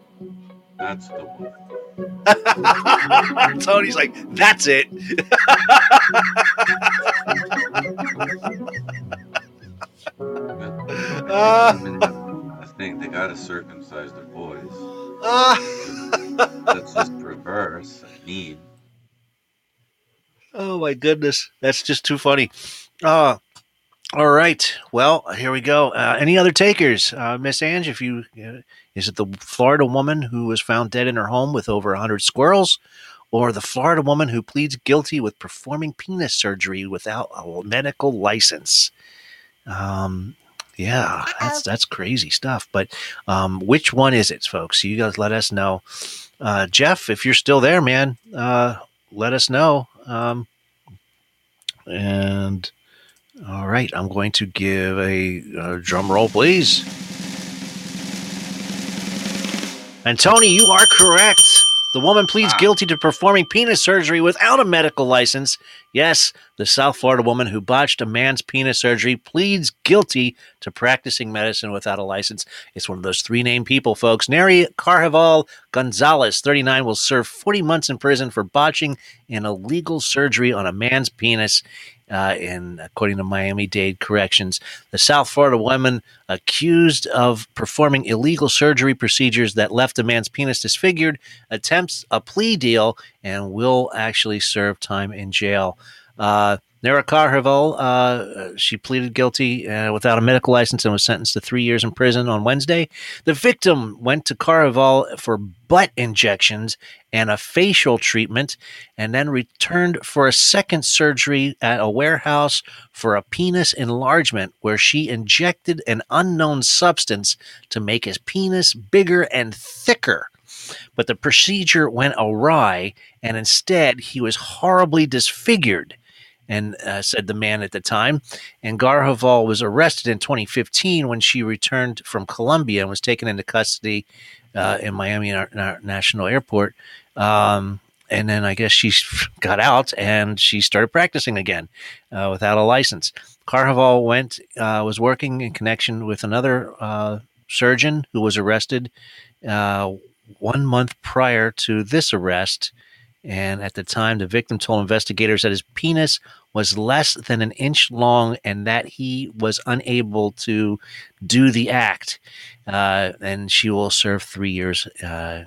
That's the one. Tony's like, that's it. I think they gotta circumcise their boys. That's just perverse. I mean, oh my goodness, that's just too funny. Uh, all right, well, here we go. Uh, any other takers, uh, Miss Ange? If you uh, is it the Florida woman who was found dead in her home with over one hundred squirrels, or the Florida woman who pleads guilty with performing penis surgery without a medical license? Um. Yeah, that's that's crazy stuff. But um, which one is it, folks? You guys let us know. Uh, Jeff, if you're still there, man, uh, let us know. Um, and all right, I'm going to give a, a drum roll, please. And Tony, you are correct. The woman pleads wow. guilty to performing penis surgery without a medical license. Yes, the South Florida woman who botched a man's penis surgery pleads guilty to practicing medicine without a license. It's one of those three named people, folks. Neri Carvajal Gonzalez, thirty-nine, will serve forty months in prison for botching an illegal surgery on a man's penis. Uh, and according to Miami-Dade Corrections, the South Florida woman accused of performing illegal surgery procedures that left a man's penis disfigured attempts a plea deal and will actually serve time in jail. Uh, Nera Carvajal, uh, she pleaded guilty uh, without a medical license and was sentenced to three years in prison on Wednesday. The victim went to Carvajal for butt injections and a facial treatment and then returned for a second surgery at a warehouse for a penis enlargement where she injected an unknown substance to make his penis bigger and thicker. But the procedure went awry and instead he was horribly disfigured. And uh, said the man at the time. And Carvajal was arrested in twenty fifteen when she returned from Colombia and was taken into custody uh, in Miami National Airport. Um, and then I guess she got out and she started practicing again uh, without a license. Carvajal went uh, was working in connection with another uh, surgeon who was arrested uh, one month prior to this arrest. And at the time, the victim told investigators that his penis was less than an inch long and that he was unable to do the act. Uh, and she will serve three years uh,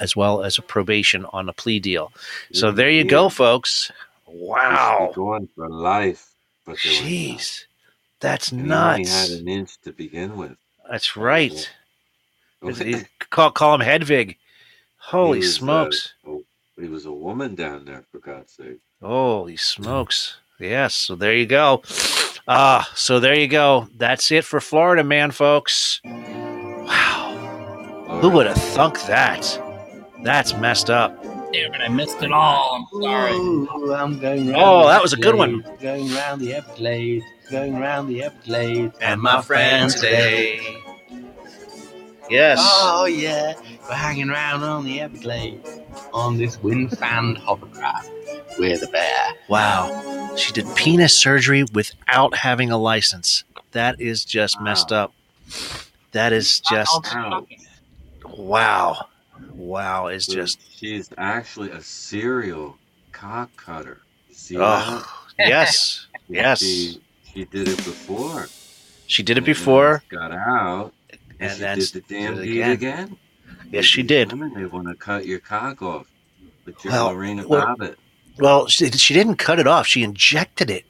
as well as a probation on a plea deal. So there you go, folks. Wow. Going for life. But jeez, that's and nuts. He only had an inch to begin with. That's right. call, call him Hedvig. Holy was, smokes. Uh, oh. He was a woman down there, for God's sake. Holy smokes. Yes. So there you go. Uh, so there you go. That's it for Florida, man, folks. Wow. All Who right. would have thunk that? That's messed up. Damn it. I missed it all. I'm sorry. Ooh, I'm going oh, that was a good one. Going round the Everglades. Going round the Everglades. And my friends today. Yes. Oh, yeah. We're hanging around on the Everglades on this wind fanned hovercraft with a bear. Wow. She did penis surgery without having a license. That is just wow. messed up. That is just. Wow. Wow. Wow. It's just. She's actually a serial cock cutter. See oh, that? Yes. Yes. She, she did it before. She did it before. Got out. And, and that's did the damn did deed again. again? Yes, she did. Women, they want to cut your cock off, but you're well, Lorena well, Bobbitt. Well, she, she didn't cut it off. She injected it,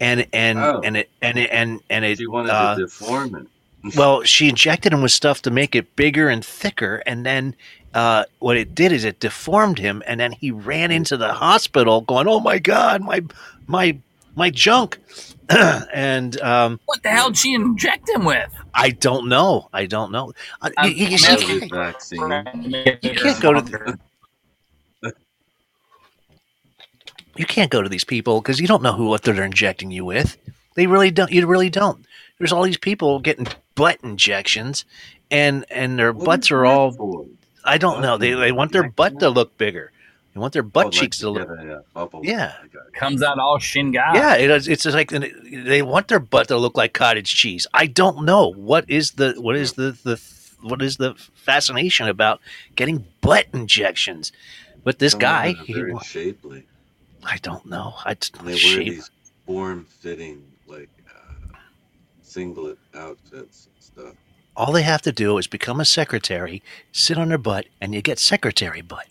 and and oh. and it and it, and and it. She wanted uh, to deform it. Well, she injected him with stuff to make it bigger and thicker, and then uh, what it did is it deformed him, and then he ran into the hospital going, "Oh my God, my my." my junk." And um what the hell did she inject him with? I don't know. I don't know. Uh, um, you, you, you, can't, you can't go to the, you can't go to these people because you don't know who what they're injecting you with. They really don't. You really don't. There's all these people getting butt injections, and and their what butts are all. For? I don't what know. They they want their butt to look bigger. You want their butt oh, cheeks like, to look, yeah, yeah. yeah. comes out all shingai. Yeah, it, it's just like they want their butt to look like cottage cheese. I don't know what is the what is the, the what is the fascination about getting butt injections, but this Some guy, he, very shapely. I don't know. I they wear shape. these form-fitting like uh, singlet outfits and stuff. All they have to do is become a secretary, sit on their butt, and you get secretary butt.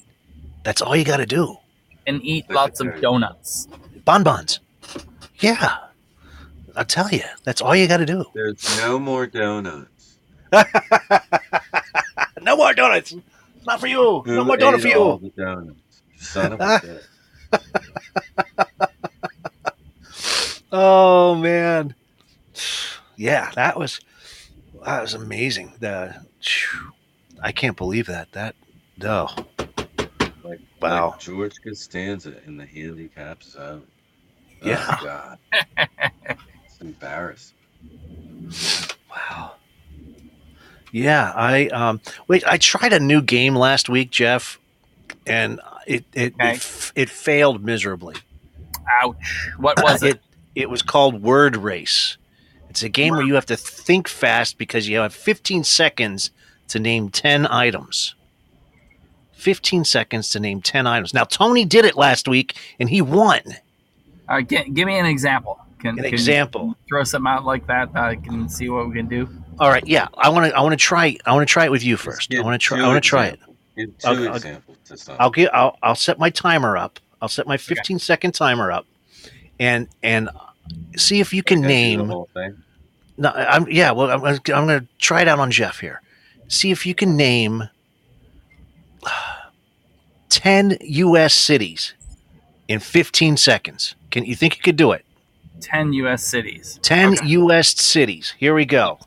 That's all you got to do. And eat lots of donuts. Bonbons. Yeah. I'll tell you. That's all you got to do. There's no more donuts. No more donuts. Not for you. Who no more donut for you. All the donuts? Son of a bitch. Oh, man. Yeah, that was that was amazing. The, I can't believe that. That, no. Like, wow, like George Costanza in the handicap zone. Oh, yeah, God. It's embarrassing. Wow. Yeah, I um wait. I tried a new game last week, Jeff, and it it okay. it, it failed miserably. Ouch! What was it? it? It was called Word Race. It's a game wow. where you have to think fast because you have fifteen seconds to name ten items. fifteen seconds to name ten items. Now, Tony did it last week, and he won. All right, get, give me an example. Can, an can example. Throw something out like that. I can see what we can do. All right, yeah. I want to. I want to try. I want to try it with you first. I want to try. I want to try it. Give two I'll, examples. I'll, I'll get. I'll, I'll set my timer up. I'll set my fifteen okay. second timer up, and and see if you can name. The whole thing. No, I'm. Yeah. Well, I'm. I'm going to try it out on Jeff here. See if you can name ten U S cities in fifteen seconds. Can you think you could do it? ten U S cities. ten okay. U S cities. Here we go.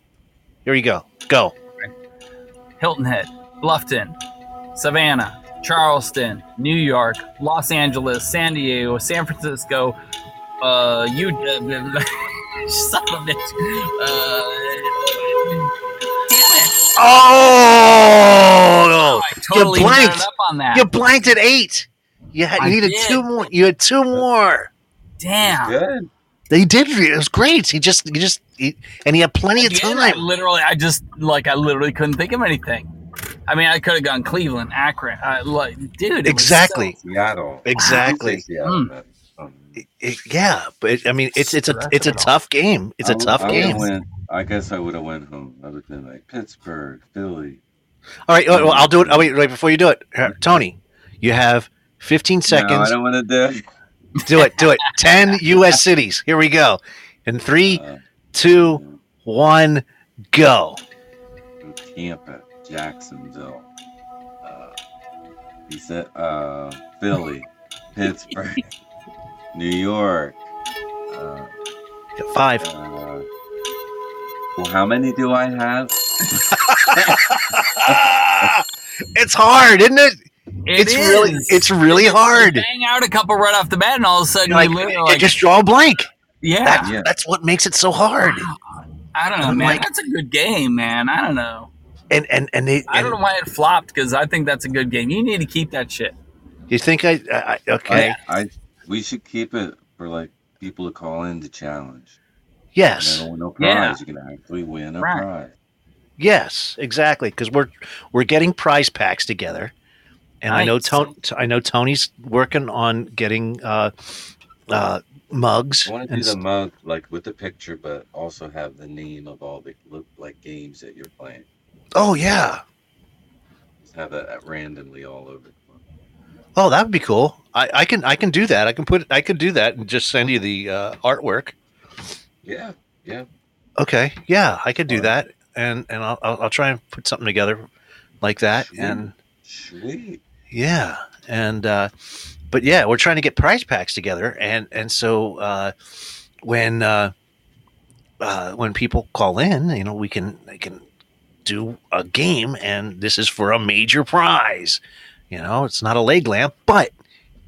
Here you go. Go. Hilton Head, Bluffton, Savannah, Charleston, New York, Los Angeles, San Diego, San Francisco, uh, you, uh, son of a bitch. Uh, Oh, oh totally you blanked. Up on that. You blanked at eight. You had, you I needed did. two more. You had two more. Damn. Good. They did. It was great. He just, he just, he, and he had plenty of time. I literally, I just like, I literally couldn't think of anything. I mean, I could have gone Cleveland, Akron, uh, like, dude. It exactly. So- Seattle. Exactly. Seattle. Mm. It, it, yeah, but it, I mean, it's it's a it's a tough game. It's a tough I game. Win. I guess I would have went home. I would have been like Pittsburgh, Philly. All right, well, I'll do it. Oh, wait, right before you do it, Tony, you have fifteen seconds. No, I don't want to do it. Do it, do it. ten U S cities. Here we go. In three, uh, two, one, go. Tampa, Jacksonville. Uh, he said, uh, Philly, Pittsburgh, New York. Uh, Five. Uh, Well, how many do I have? It's hard, isn't it? it it's is. really, it's really hard. You hang out a couple right off the bat, and all of a sudden, like, you literally like, just draw a blank. Yeah. That's, yeah, that's what makes it so hard. I don't know, I'm man. Like, that's a good game, man. I don't know. And and and they. And, I don't know why it flopped because I think that's a good game. You need to keep that shit. You think I? I okay. I, I we should keep it for like people to call in to challenge. Yes. You no prize. Yeah. You can actually win a right. prize. Yes, exactly. Because we're we're getting prize packs together, and nice. I know Tony. I know Tony's working on getting uh, uh, mugs. I want to do the mug like with the picture, but also have the name of all the like games that you're playing. Oh yeah. Just have that randomly all over. Oh, that would be cool. I, I can I can do that. I can put I could do that and just send you the uh, artwork. Yeah, yeah. Okay, yeah, I could do right. that, and and I'll, I'll I'll try and put something together like that, sweet. and sweet. Yeah, and uh, but yeah, we're trying to get prize packs together, and and so uh, when uh, uh, when people call in, you know, we can they can do a game, and this is for a major prize. You know, it's not a leg lamp, but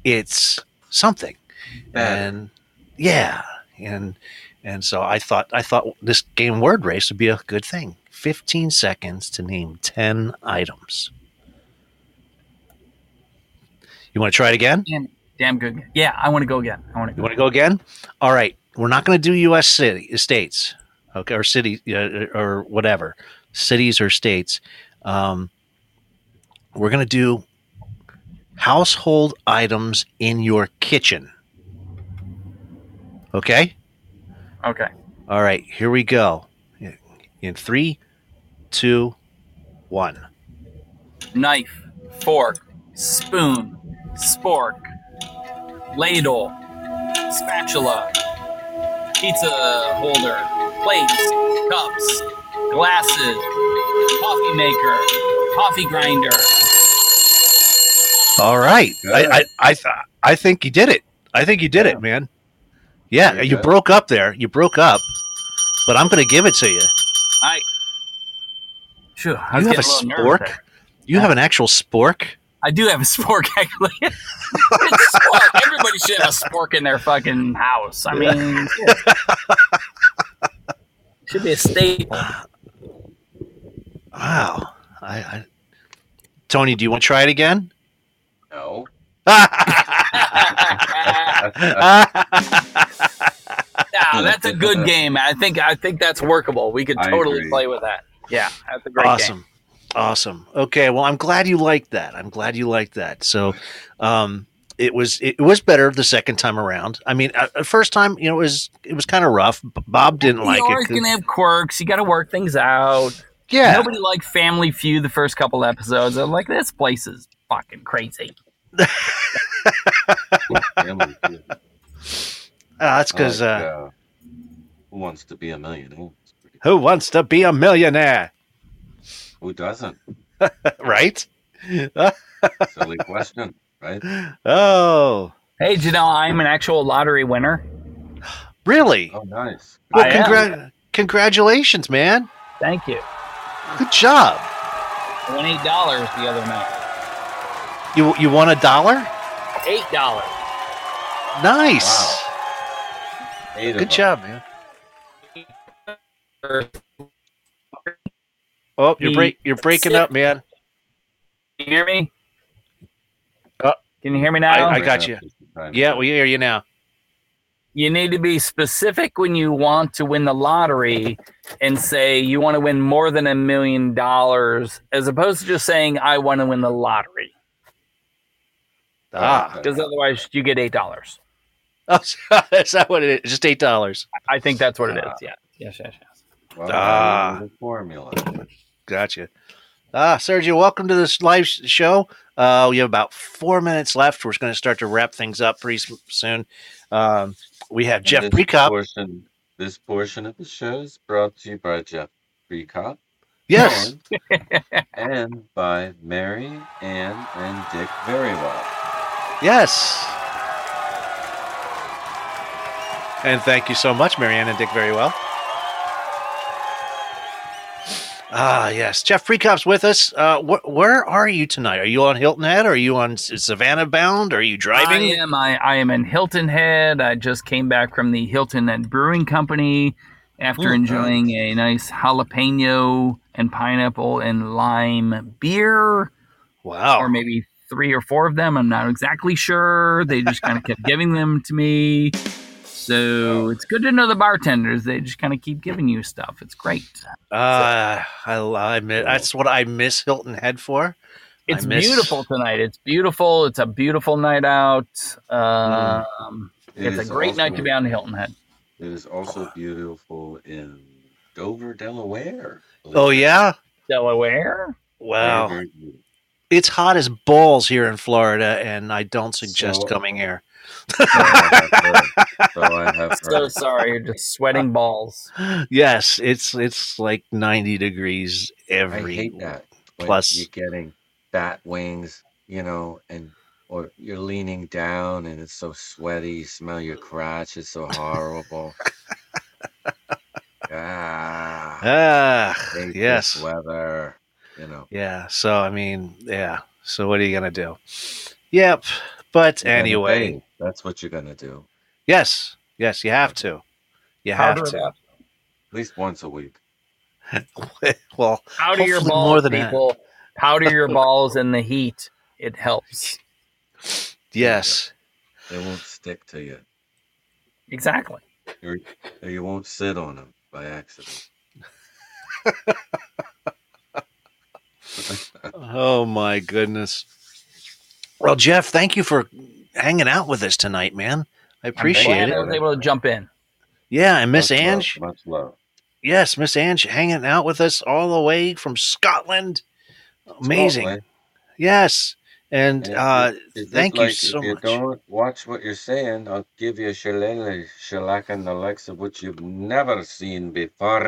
it's something, Bad. and yeah, and. And so I thought I thought this game Word Race would be a good thing. Fifteen seconds to name ten items. You want to try it again? Damn, damn good. Yeah, I want to go again. I want to. Go you want to go again? All right. We're not going to do U S city states, okay, or city uh, or whatever cities or states. Um, we're going to do household items in your kitchen. Okay. Okay. All right. Here we go. In three, two, one. Knife, fork, spoon, spork, ladle, spatula, pizza holder, plates, cups, glasses, coffee maker, coffee grinder. All right. I, I I th- I think you did it. I think you did yeah. it, man. Yeah, you broke up there. You broke up, but I'm going to give it to you. I, Phew, I you have a spork. You yeah. have an actual spork. I do have a spork, actually. It's spork. Everybody should have a spork in their fucking house. I mean, yeah. Should be a staple. Wow. I, I, Tony, do you want to try it again? No. No, that's a good game. I think I think that's workable. We could totally play with that. Yeah, that's a great awesome. game. Awesome. Okay. Well, I'm glad you liked that. I'm glad you liked that. So, um, it was it was better the second time around. I mean, uh, first time, you know, it was it was kind of rough. Bob didn't like it. You're always gonna have quirks. You got to work things out. Yeah. Nobody liked Family Feud the first couple episodes. I'm like, this place is fucking crazy. Family Feud. Uh, that's because like, uh, uh, Who Wants to Be a Millionaire? Who wants to be a millionaire? Who doesn't? Right? Silly question, right? Oh. Hey, Janelle, I'm an actual lottery winner. Really? Oh, nice. Well, congra- congratulations, man. Thank you. Good job. I won eight dollars the other night. You you won a dollar? eight dollars. Nice. Wow. Eight Good job, them. man. Oh, you're break you're breaking up, man. Can you hear me? Uh, Can you hear me now? I, I got you. Yeah, we hear you now. You need to be specific when you want to win the lottery and say you want to win more than a million dollars as opposed to just saying I want to win the lottery. Ah. Because otherwise you get eight dollars. Oh, is that what it is? Just eight dollars. I think that's what it is, yeah. Yes, yes, yes. Well, ah. The formula. Gotcha. Ah, Sergio, welcome to this live show. Uh, we have about four minutes left. We're going to start to wrap things up pretty soon. Um, we have and Jeff Precop. Portion, this portion of the show is brought to you by Jeff Precop. Yes. And, and by Mary, Ann, and Dick Verywell. Yes. And thank you so much, Mary Ann and Dick Verywell. Ah, yes. Jeff Precop's with us. Uh, wh- where are you tonight? Are you on Hilton Head? Are you on Savannah Bound? Are you driving? I am. I, I am in Hilton Head. I just came back from the Hilton Head Brewing Company after Ooh, enjoying nice. a nice jalapeno and pineapple and lime beer. Wow. Or maybe three or four of them. I'm not exactly sure. They just kind of kept giving them to me. So it's good to know the bartenders. They just kind of keep giving you stuff. It's great. Uh, I, I miss, that's what I miss Hilton Head for. It's miss... beautiful tonight. It's beautiful. It's a beautiful night out. Um, it it's a great also, night to be on Hilton Head. It is also beautiful in Dover, Delaware. Oh, yeah? Delaware? Wow. It's hot as balls here in Florida, and I don't suggest so, coming here. So I have so I have so sorry, you're just sweating balls. Yes, it's it's like ninety degrees every. I hate that. Plus, you're getting bat wings, you know, and or you're leaning down and it's so sweaty. You smell your crotch. It's so horrible. ah, ah yes, weather. You know. Yeah. So I mean, yeah. So what are you gonna do? Yep. But you're anyway, that's what you're going to do. Yes. Yes, you have to. You have to. At least once a week. Well, powder your balls, more than people. That. Powder your balls in the heat. It helps. Yes. They won't stick to you. Exactly. You're, you won't sit on them by accident. Oh, my goodness. Well, Jeff, thank you for hanging out with us tonight, man. I appreciate I'm glad it. I was able to jump in. Yeah, and Miss Ange. Much love. Yes, Miss Ange hanging out with us all the way from Scotland. Amazing. Scotland. Yes. And, and uh, it, thank you like, so if much. If you don't watch what you're saying, I'll give you a shillelagh, shellac, and the likes of which you've never seen before.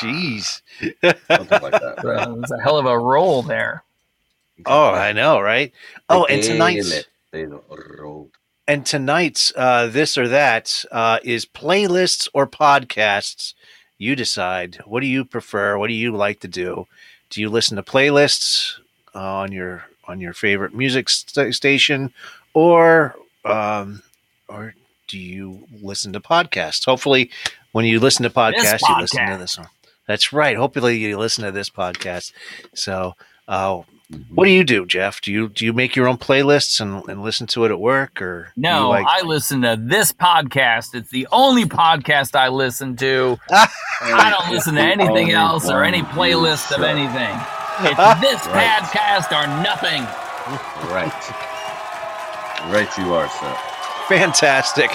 Jeez. Something like that. Right? That was a hell of a roll there. Oh, I know, right? Oh, and tonight's and tonight's uh, this or that uh, is playlists or podcasts. You decide. What do you prefer? What do you like to do? Do you listen to playlists uh, on your on your favorite music st- station, or um, or do you listen to podcasts? Hopefully, when you listen to podcasts, podcast. you listen to this one. That's right. Hopefully, you listen to this podcast. So. Uh, Mm-hmm. What do you do, Jeff? Do you do you make your own playlists and, and listen to it at work, or no? Like- I listen to this podcast. It's the only podcast I listen to. I don't listen to anything else or any playlist of anything. It's this right. podcast or nothing. Right, right, you are, sir. Fantastic.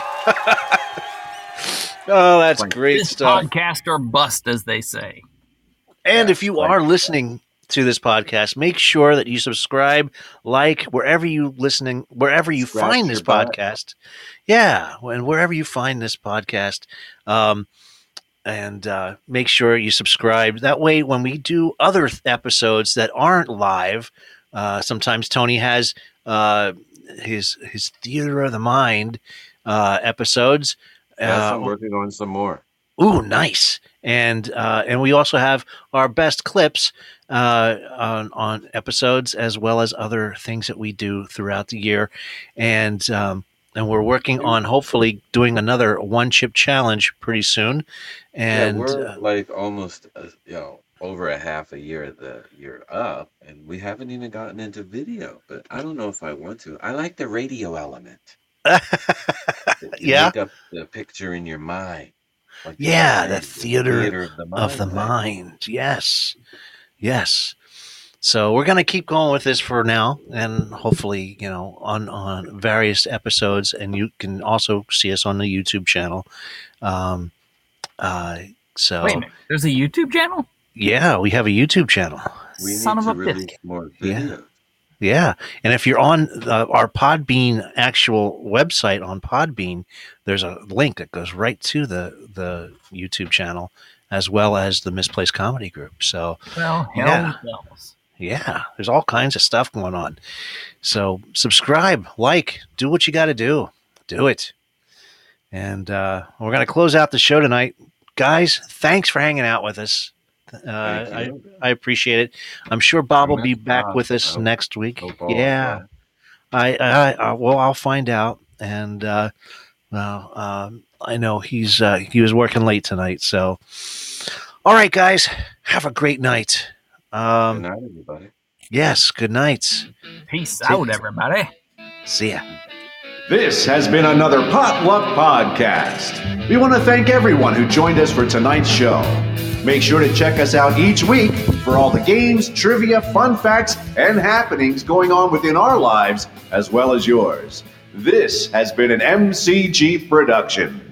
Oh, that's like, great this stuff. Podcast or bust, as they say. And yeah, if you are listening to this podcast, make sure that you subscribe, like wherever you listening, wherever you subscribe find this podcast. Body. Yeah, and wherever you find this podcast, um, and uh, make sure you subscribe. That way, when we do other th- episodes that aren't live, uh, sometimes Tony has uh, his his theater of the mind uh, episodes. Yes, I'm working on some more. Ooh, nice. And uh, and we also have our best clips uh, on, on episodes, as well as other things that we do throughout the year. And um, and we're working on hopefully doing another one chip challenge pretty soon. And yeah, we're like almost uh, you know over a half a year the year up, and we haven't even gotten into video. But I don't know if I want to. I like the radio element. Yeah, make up the picture in your mind. Like yeah, the, the theater, theater of the mind. Of the mind. Yes, yes. So we're gonna keep going with this for now, and hopefully, you know, on on various episodes, and you can also see us on the YouTube channel. Um, uh, so wait a minute, there's a YouTube channel. Yeah, we have a YouTube channel. We Son need of to a release biscuit. More videos. Yeah. Yeah, and if you're on the, our Podbean actual website on Podbean, there's a link that goes right to the, the YouTube channel, as well as the Misplaced Comedy Group. So, well, yeah, yeah, there's all kinds of stuff going on. So subscribe, like, do what you got to do, do it. And uh, we're gonna close out the show tonight, guys. Thanks for hanging out with us. Uh, I, I appreciate it. I'm sure Bob will be back with us next week. Yeah. I, I, I well, I'll find out. And, uh, well, um, I know he's, uh, he was working late tonight. So, all right, guys, have a great night. Um, good night, everybody. Yes. Good night. Peace out, everybody. See ya. This has been another Potluck Podcast. We want to thank everyone who joined us for tonight's show. Make sure to check us out each week for all the games, trivia, fun facts, and happenings going on within our lives as well as yours. This has been an M C G production.